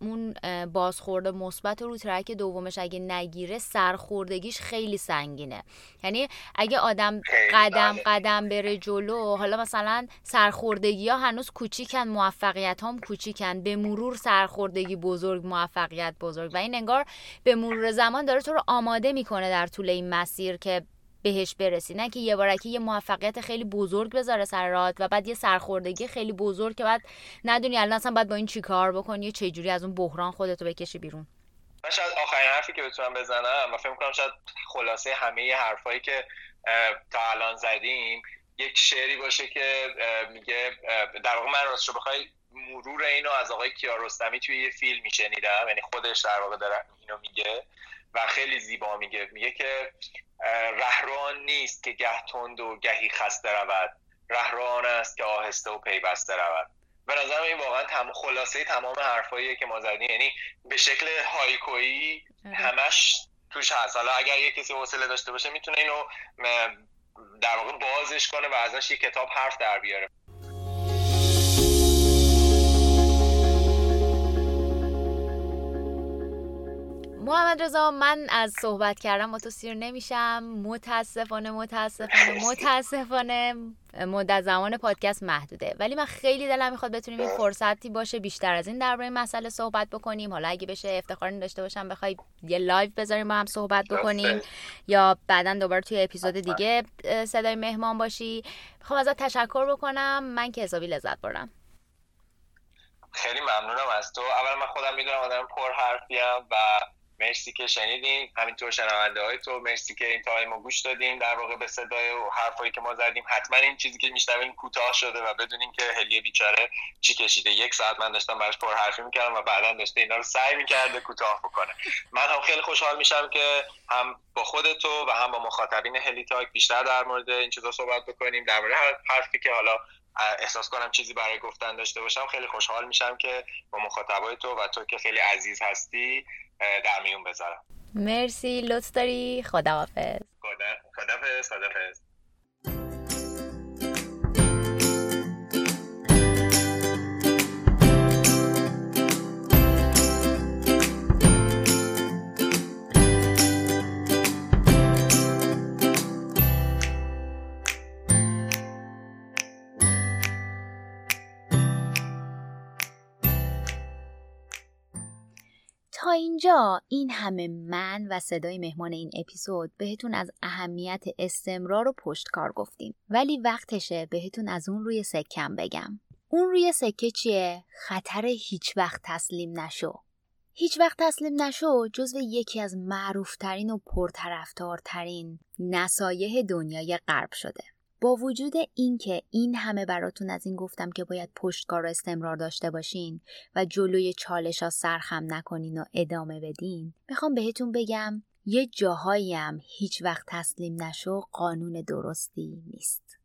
اون بازخورد مثبت رو ترک دومش اگه نگیره سرخوردگیش خیلی سنگینه. یعنی اگه آدم قدم قدم بره جلو، حالا مثلا سرخوردگی‌ها هنوز کوچیکن، موفقیت‌هام کوچیکن، به مرور سرخوردگی بزرگ، موفقیت بزرگ، و این انگار به مرور زمان داره تو رو آماده میکنه در طول این مسیر که بهش برسی، نه که یه بارکی یه موفقیت خیلی بزرگ بذاره سر راهت و بعد یه سرخوردگی خیلی بزرگ که بعد ندونی الان اصلا بعد با این چی کار بکنی، چه جوری از اون بحران خودتو بکشی بیرون. من شاید آخرین حرفی که بتونم بزنم و فکر می‌کنم شاید خلاصه همه حرفایی که تا الان زدیم یک شعری باشه که میگه، در واقع من راستش بخوای مرور اینو از آقای کیارستمی توی یه فیلم میشنیدم، یعنی خودش در واقع داره اینو میگه و خیلی زیبا میگه. میگه که رهروان نیست که گه تند و گهی خسته رود، رهروان است که آهسته و پیوسته رود. به نظرم این واقعا تم... خلاصه تمام حرفاییه که ما زدیم، یعنی به شکل هایکویی همش توش هست. حالا اگر یه کسی حوصله داشته باشه میتونه اینو در واقع بازش کنه و ازش یه کتاب حرف در بیاره. محمد رضا، من از صحبت کردم با تو سیر نمیشم، متاسفانه متاسفانه متاسفانه مدت زمان پادکست محدوده، ولی من خیلی دلم میخواد بتونیم این فرصتی باشه بیشتر از این درباره این مسئله صحبت بکنیم. حالا اگه بشه افتخار داشته باشم بخوای یه لایو بذاریم با هم صحبت بکنیم، یا بعدن دوباره توی اپیزود دیگه صدای مهمان باشی. میخوام ازت تشکر بکنم، من که حسابی لذت بردم. خیلی ممنونم از تو. اول من خودم میدونم آدم پر حرفیم و مرسی که شنیدین، همینطور شنونده های تو مرسی که این تایم رو گوش دادین، در واقع به صدای و حرفایی که ما زدیم. حتما این چیزی که میشنوین کوتاه شده و بدونین که هلیه بیچاره چی کشیده. یک ساعت من داشتم براش پر حرفی میکردم و بعدا داشته اینا رو سعی میکرده کوتاه بکنه. من هم خیلی خوشحال میشم که هم با خودت و هم با مخاطبین هلی تاک بیشتر در مورد این چیزا صحبت بکنیم، در مورد هر حرفی که حالا احساس کنم چیزی برای گفتن داشته باشم. خیلی خوشحال میشم که با مخاطبای تو و تو که خیلی عزیز هستی در میون بذارم. مرسی، لطف داری. خداحافظ. خداحافظ. خداحافظ. تا اینجا این همه من و صدای مهمان این اپیزود بهتون از اهمیت استمرار و پشتکار گفتیم، ولی وقتشه بهتون از اون روی سکم بگم. اون روی سکه چیه؟ خطر هیچ وقت تسلیم نشو. هیچ وقت تسلیم نشو جزو یکی از معروفترین و پرطرفدارترین نصایح دنیای غرب شده. با وجود اینکه این همه براتون از این گفتم که باید پشتکار و استمرار داشته باشین و جلوی چالش‌ها سرخم نکنین و ادامه بدین، میخوام بهتون بگم یه جاهایی هم هیچ وقت تسلیم نشو قانون درستی نیست.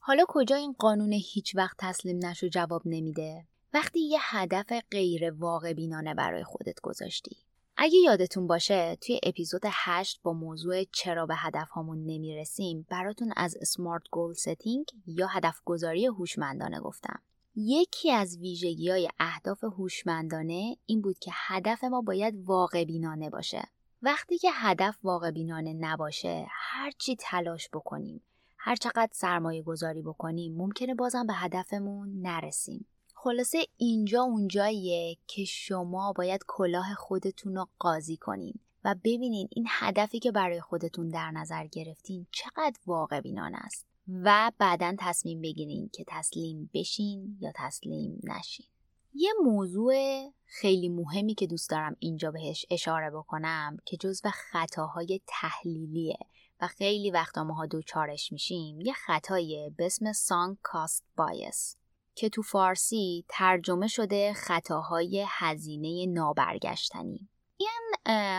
حالا کجا این قانون هیچ وقت تسلیم نشو جواب نمیده؟ وقتی یه هدف غیر واقع بینانه برای خودت گذاشتی. اگه یادتون باشه توی اپیزود هشت با موضوع چرا به هدف هامون نمیرسیم براتون از سمارت گول ستینگ یا هدف گذاری هوشمندانه گفتم. یکی از ویژگی‌های اهداف هوشمندانه این بود که هدف ما باید واقع بینانه باشه. وقتی که هدف واقع بینانه نباشه هر چی تلاش بکنیم، هر چقدر سرمایه گذاری بکنیم ممکنه بازم به هدفمون نرسیم. خلاصه اینجا اونجاییه که شما باید کلاه خودتون رو قاضی کنین و ببینین این هدفی که برای خودتون در نظر گرفتین چقدر واقع بینانه است و بعداً تصمیم بگیرین که تسلیم بشین یا تسلیم نشین. یه موضوع خیلی مهمی که دوست دارم اینجا بهش اشاره بکنم که جزو خطاهای تحلیلیه و خیلی وقتا ماها دوچارش میشیم، یه خطاییه به اسم سانک کاست بایس که تو فارسی ترجمه شده خطاهای هزینه نابرگشتنی. این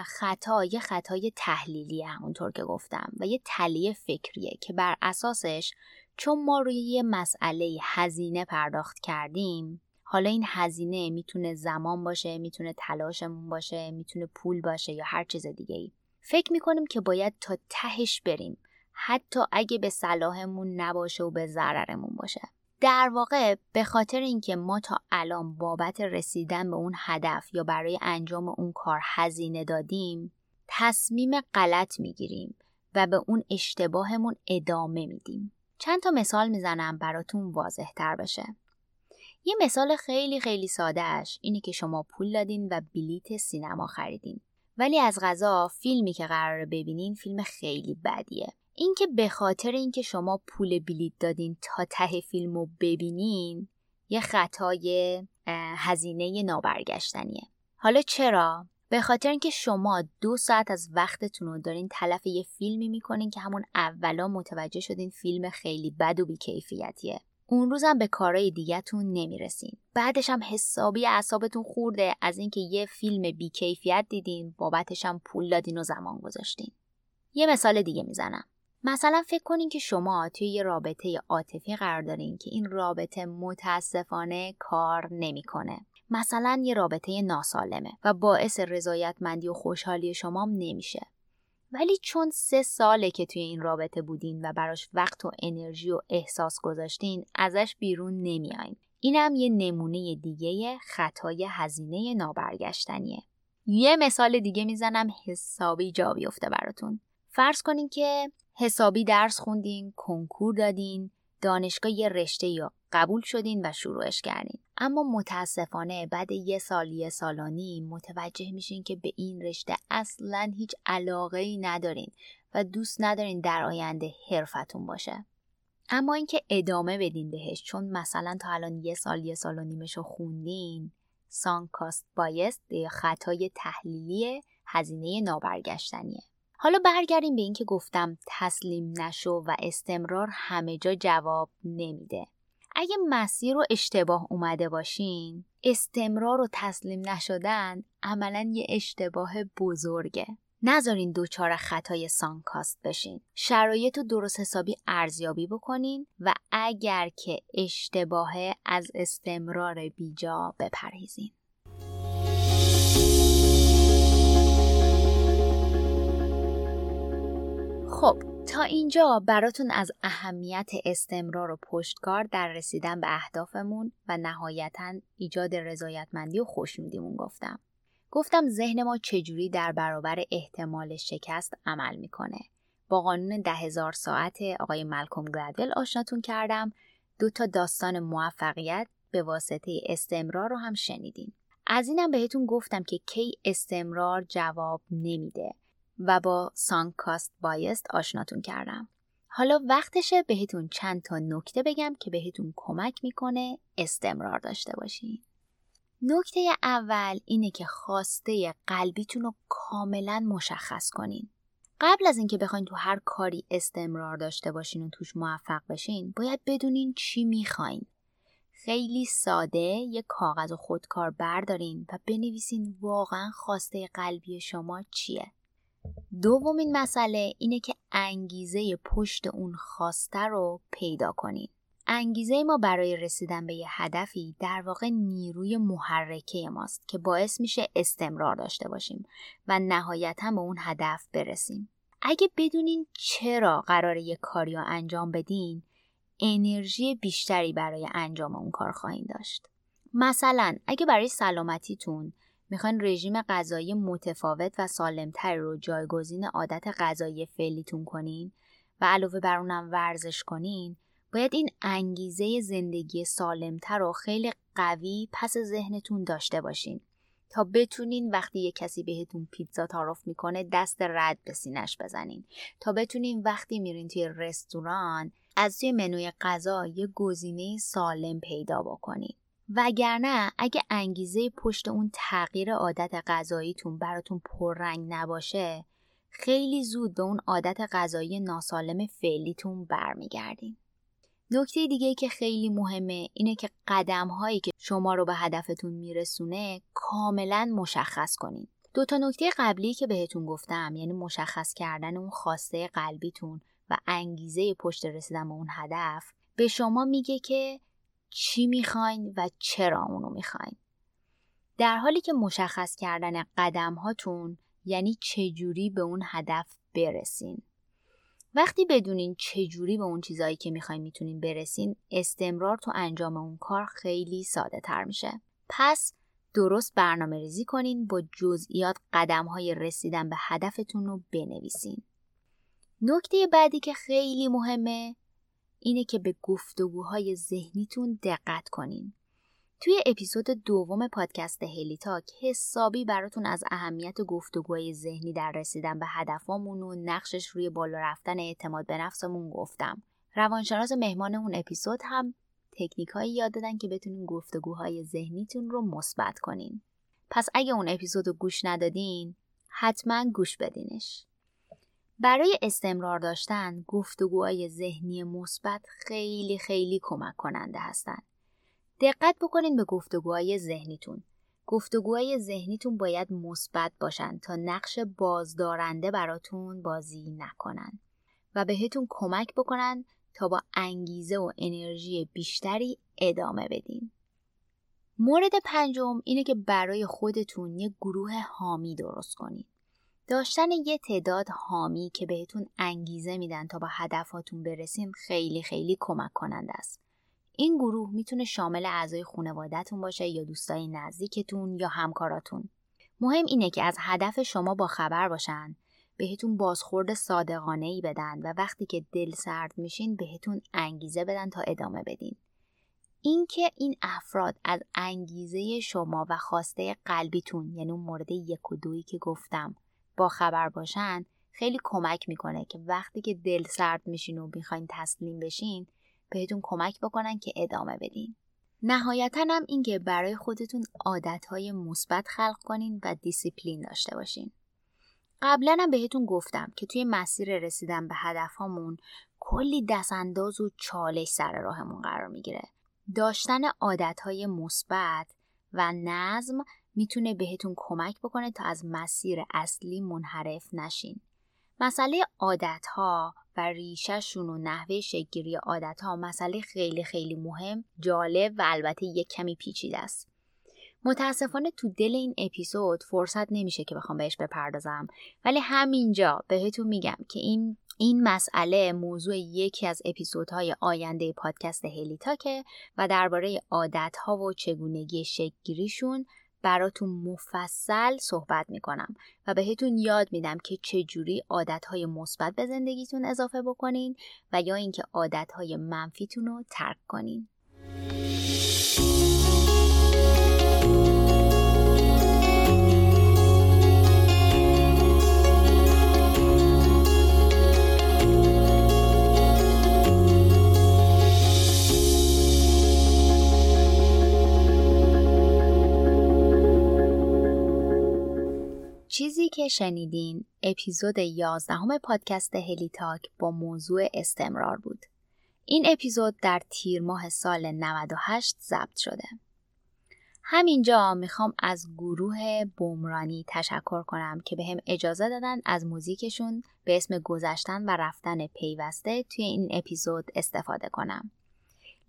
خطا یه خطای تحلیلیه، همونطور که گفتم، و یه تله فکریه که بر اساسش چون ما روی یه مسئله هزینه پرداخت کردیم، حالا این هزینه میتونه زمان باشه، میتونه تلاشمون باشه، میتونه پول باشه یا هر چیز دیگه‌ای، فکر میکنیم که باید تا تهش بریم، حتی اگه به صلاحمون نباشه و به ضررمون باشه. در واقع به خاطر اینکه ما تا الان بابت رسیدن به اون هدف یا برای انجام اون کار هزینه دادیم، تصمیم غلط میگیریم و به اون اشتباهمون ادامه میدیم. چند تا مثال میزنم براتون واضح تر بشه. یه مثال خیلی خیلی سادهش اینه که شما پول دادین و بلیت سینما خریدین، ولی از قضا فیلمی که قراره ببینین فیلم خیلی بدیه. این که به خاطر اینکه شما پول بلیت دادین تا ته فیلمو ببینین، یه خطای هزینه نابرگشتنیه. حالا چرا؟ به خاطر اینکه شما دو ساعت از وقتتون رو دارین تلف یه فیلمی میکنین که همون اولا متوجه شدین فیلم خیلی بد و بی‌کیفیتیه. اون روزم به کارهای دیگه‌تون نمیرسین. بعدش هم حسابی اعصابتون خورده از اینکه یه فیلم بی‌کیفیت دیدین، بابتش هم پول دادین و زمان گذاشتین. یه مثال دیگه میزنم. مثلا فکر کنین که شما توی یه رابطه عاطفی قرار دارین که این رابطه متاسفانه کار نمیکنه. مثلا یه رابطه ناسالمه و باعث رضایتمندی و خوشحالی شما هم نمیشه. ولی چون سه ساله که توی این رابطه بودین و براش وقت و انرژی و احساس گذاشتین، ازش بیرون نمیاین. اینم یه نمونه دیگه خطای هزینه نابرگشتنیه. یه مثال دیگه میزنم حسابی جا بیفته براتون. فرض کنین که حسابی درس خوندین، کنکور دادین، دانشگاه یه رشته یا قبول شدین و شروعش کردین. اما متاسفانه بعد یه سال یه سالانی متوجه میشین که به این رشته اصلاً هیچ علاقه‌ای ندارین و دوست ندارین در آینده حرفتون باشه. اما اینکه ادامه بدین بهش چون مثلا تا الان یه سال یه سال و نیمشو خوندین، سانک کاست بایس یا خطای تحلیلی هزینه نابرگشتنیه. حالا برگردیم به این که گفتم تسلیم نشو و استمرار همه جا جواب نمیده. اگه مسیر رو اشتباه اومده باشین، استمرار و تسلیم نشدن عملاً یه اشتباه بزرگه. نذارین دوچار خطای سانک کاست بشین. شرایط رو درست حسابی ارزیابی بکنین و اگر که اشتباهه از استمرار بیجا بپرهیزین. خب تا اینجا براتون از اهمیت استمرار و پشتکار در رسیدن به اهدافمون و نهایتاً ایجاد رضایتمندی و خوشنودیمون گفتم. گفتم ذهن ما چجوری در برابر احتمال شکست عمل میکنه. با قانون ده هزار ساعت آقای مالکوم گلدول آشناتون کردم. دو تا داستان موفقیت به واسطه استمرار رو هم شنیدین. از اینم بهتون گفتم که کی استمرار جواب نمیده و با سانک کاست بایس آشناتون کردم. حالا وقتشه بهتون چند تا نکته بگم که بهتون کمک میکنه استمرار داشته باشین. نکته اول اینه که خواسته قلبیتون رو کاملا مشخص کنین. قبل از اینکه بخواین تو هر کاری استمرار داشته باشین و توش موفق بشین، باید بدونین چی میخواین. خیلی ساده یه کاغذ و خودکار بردارین و بنویسین واقعا خواسته قلبی شما چیه. دومین مسئله اینه که انگیزه پشت اون خواسته رو پیدا کنین. انگیزه ما برای رسیدن به یه هدفی در واقع نیروی محرکه ماست که باعث میشه استمرار داشته باشیم و نهایتاً به اون هدف برسیم. اگه بدونین چرا قراره یه کاری رو انجام بدین، انرژی بیشتری برای انجام اون کار خواهید داشت. مثلا اگه برای سلامتیتون میخواین رژیم غذایی متفاوت و سالمتر رو جایگزین عادت غذایی فعلیتون کنین، و علاوه بر اونم ورزش کنین، باید این انگیزه زندگی سالمتر و خیلی قوی پس ذهنتون داشته باشین تا بتونین وقتی یه کسی بهتون پیتزا تعارف میکنه دست رد به سینه‌ش بزنین، تا بتونین وقتی میرین توی رستوران از توی منوی غذا یه گزینه سالم پیدا بکنین. وگرنه اگه انگیزه پشت اون تغییر عادت غذاییتون براتون پررنگ نباشه، خیلی زود به اون عادت غذایی ناسالم فعلیتون برمیگردین. نکته دیگه که خیلی مهمه اینه که قدم هایی که شما رو به هدفتون میرسونه کاملا مشخص کنین. دو تا نکته قبلی که بهتون گفتم، یعنی مشخص کردن اون خواسته قلبیتون و انگیزه پشت رسیدن به اون هدف، به شما میگه که چی میخواین و چرا اونو میخواین. در حالی که مشخص کردن قدم هاتون یعنی چجوری به اون هدف برسین. وقتی بدونین چجوری به اون چیزایی که میخواین میتونین برسین، استمرار تو انجام اون کار خیلی ساده تر میشه. پس درست برنامه ریزی کنین، با جزئیات قدم های رسیدن به هدفتون رو بنویسین. نکته بعدی که خیلی مهمه اینه که به گفتگوهای ذهنیتون دقت کنین. توی اپیزود دوم پادکست هلی تاک حسابی براتون از اهمیت گفتگوهای ذهنی در رسیدن به هدفامون و نقشش روی بالا رفتن اعتماد به نفسمون گفتم. روانشناس مهمان اون اپیزود هم تکنیکایی یاد دادن که بتونین گفتگوهای ذهنیتون رو مثبت کنین. پس اگه اون اپیزود رو گوش ندادین، حتما گوش بدینش. برای استمرار داشتن، گفتگوهای ذهنی مثبت خیلی خیلی کمک کننده هستن. دقت بکنین به گفتگوهای ذهنیتون. گفتگوهای ذهنیتون باید مثبت باشن تا نقش بازدارنده براتون بازی نکنن و بهتون کمک بکنن تا با انگیزه و انرژی بیشتری ادامه بدین. مورد پنجم اینه که برای خودتون یه گروه حامی درست کنین. داشتن یه تعداد حامی که بهتون انگیزه میدن تا با هدفاتون برسین خیلی خیلی کمک کننده است. این گروه میتونه شامل اعضای خانواده‌تون باشه یا دوستای نزدیکتون یا همکاراتون. مهم اینه که از هدف شما با خبر باشن، بهتون بازخورد صادقانه‌ای بدن و وقتی که دل سرد میشین بهتون انگیزه بدن تا ادامه بدین. اینکه این افراد از انگیزه شما و خواسته قلبیتون، یعنی اون مورد یک و دویی که گفتم، با خبر باشن خیلی کمک میکنه که وقتی که دل سرد میشین و میخواین تسلیم بشین بهتون کمک بکنن که ادامه بدین. نهایتاً هم این که برای خودتون عادتهای مثبت خلق کنین و دیسیپلین داشته باشین. قبلا هم بهتون گفتم که توی مسیر رسیدن به هدفهامون کلی دستانداز و چالش سر راهمون قرار میگیره. داشتن عادتهای مثبت و نظم میتونه بهتون کمک بکنه تا از مسیر اصلی منحرف نشین. مسئله عادتها و ریشه‌شون و نحوه شکل‌گیری عادتها مسئله خیلی خیلی مهم، جالب و البته یک کمی پیچیده است. متاسفانه تو دل این اپیزود فرصت نمیشه که بخوام بهش بپردازم، ولی همینجا بهتون میگم که این این مسئله موضوع یکی از اپیزودهای آینده پادکست هلی تاکه و درباره عادتها و چگونگی شکل‌گیریشون براتون مفصل صحبت میکنم و بهتون یاد میدم که چجوری عادتهای مثبت به زندگیتون اضافه بکنین و یا اینکه عادتهای منفیتون رو ترک کنین. چیزی که شنیدین اپیزود یازدهم پادکست هلی تاک با موضوع استمرار بود. این اپیزود در تیر ماه سال نود و هشت ضبط شده. همینجا میخوام از گروه بومرانی تشکر کنم که بهم اجازه دادن از موزیکشون به اسم گذشتن و رفتن پیوسته توی این اپیزود استفاده کنم.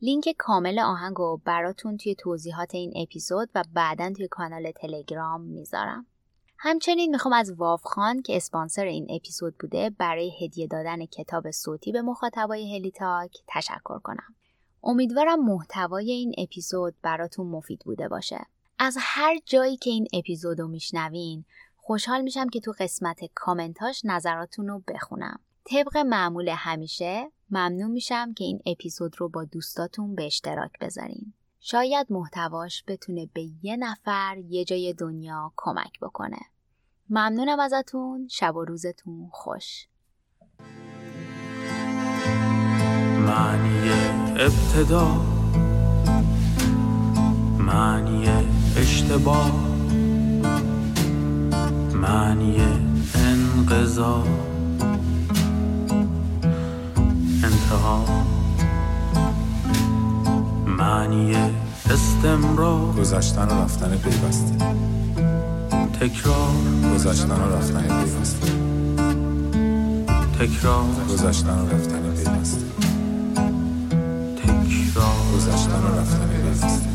لینک کامل آهنگو براتون توی توضیحات این اپیزود و بعداً توی کانال تلگرام میذارم. همچنین میخوام از وافخان که اسپانسر این اپیزود بوده برای هدیه دادن کتاب صوتی به مخاطبای هلی تاک تشکر کنم. امیدوارم محتوای این اپیزود براتون مفید بوده باشه. از هر جایی که این اپیزودو میشنوین خوشحال میشم که تو قسمت کامنتاش نظراتونو بخونم. طبق معمول همیشه ممنون میشم که این اپیزود رو با دوستاتون به اشتراک بذارین. شاید محتواش بتونه به یه نفر یه جای دنیا کمک بکنه. ممنونم ازتون. شب و روزتون خوش. معنی ابتدا، معنی اشتباه، معنی انقضا، انتها، معنی استمرار، گذشتن و رفتن پیوسته، تکرار، گذشتن و رفتن پیوسته، تکرار، گذشتن و رفتن پیوسته، تکرار، گذشتن و رفتن پیوسته.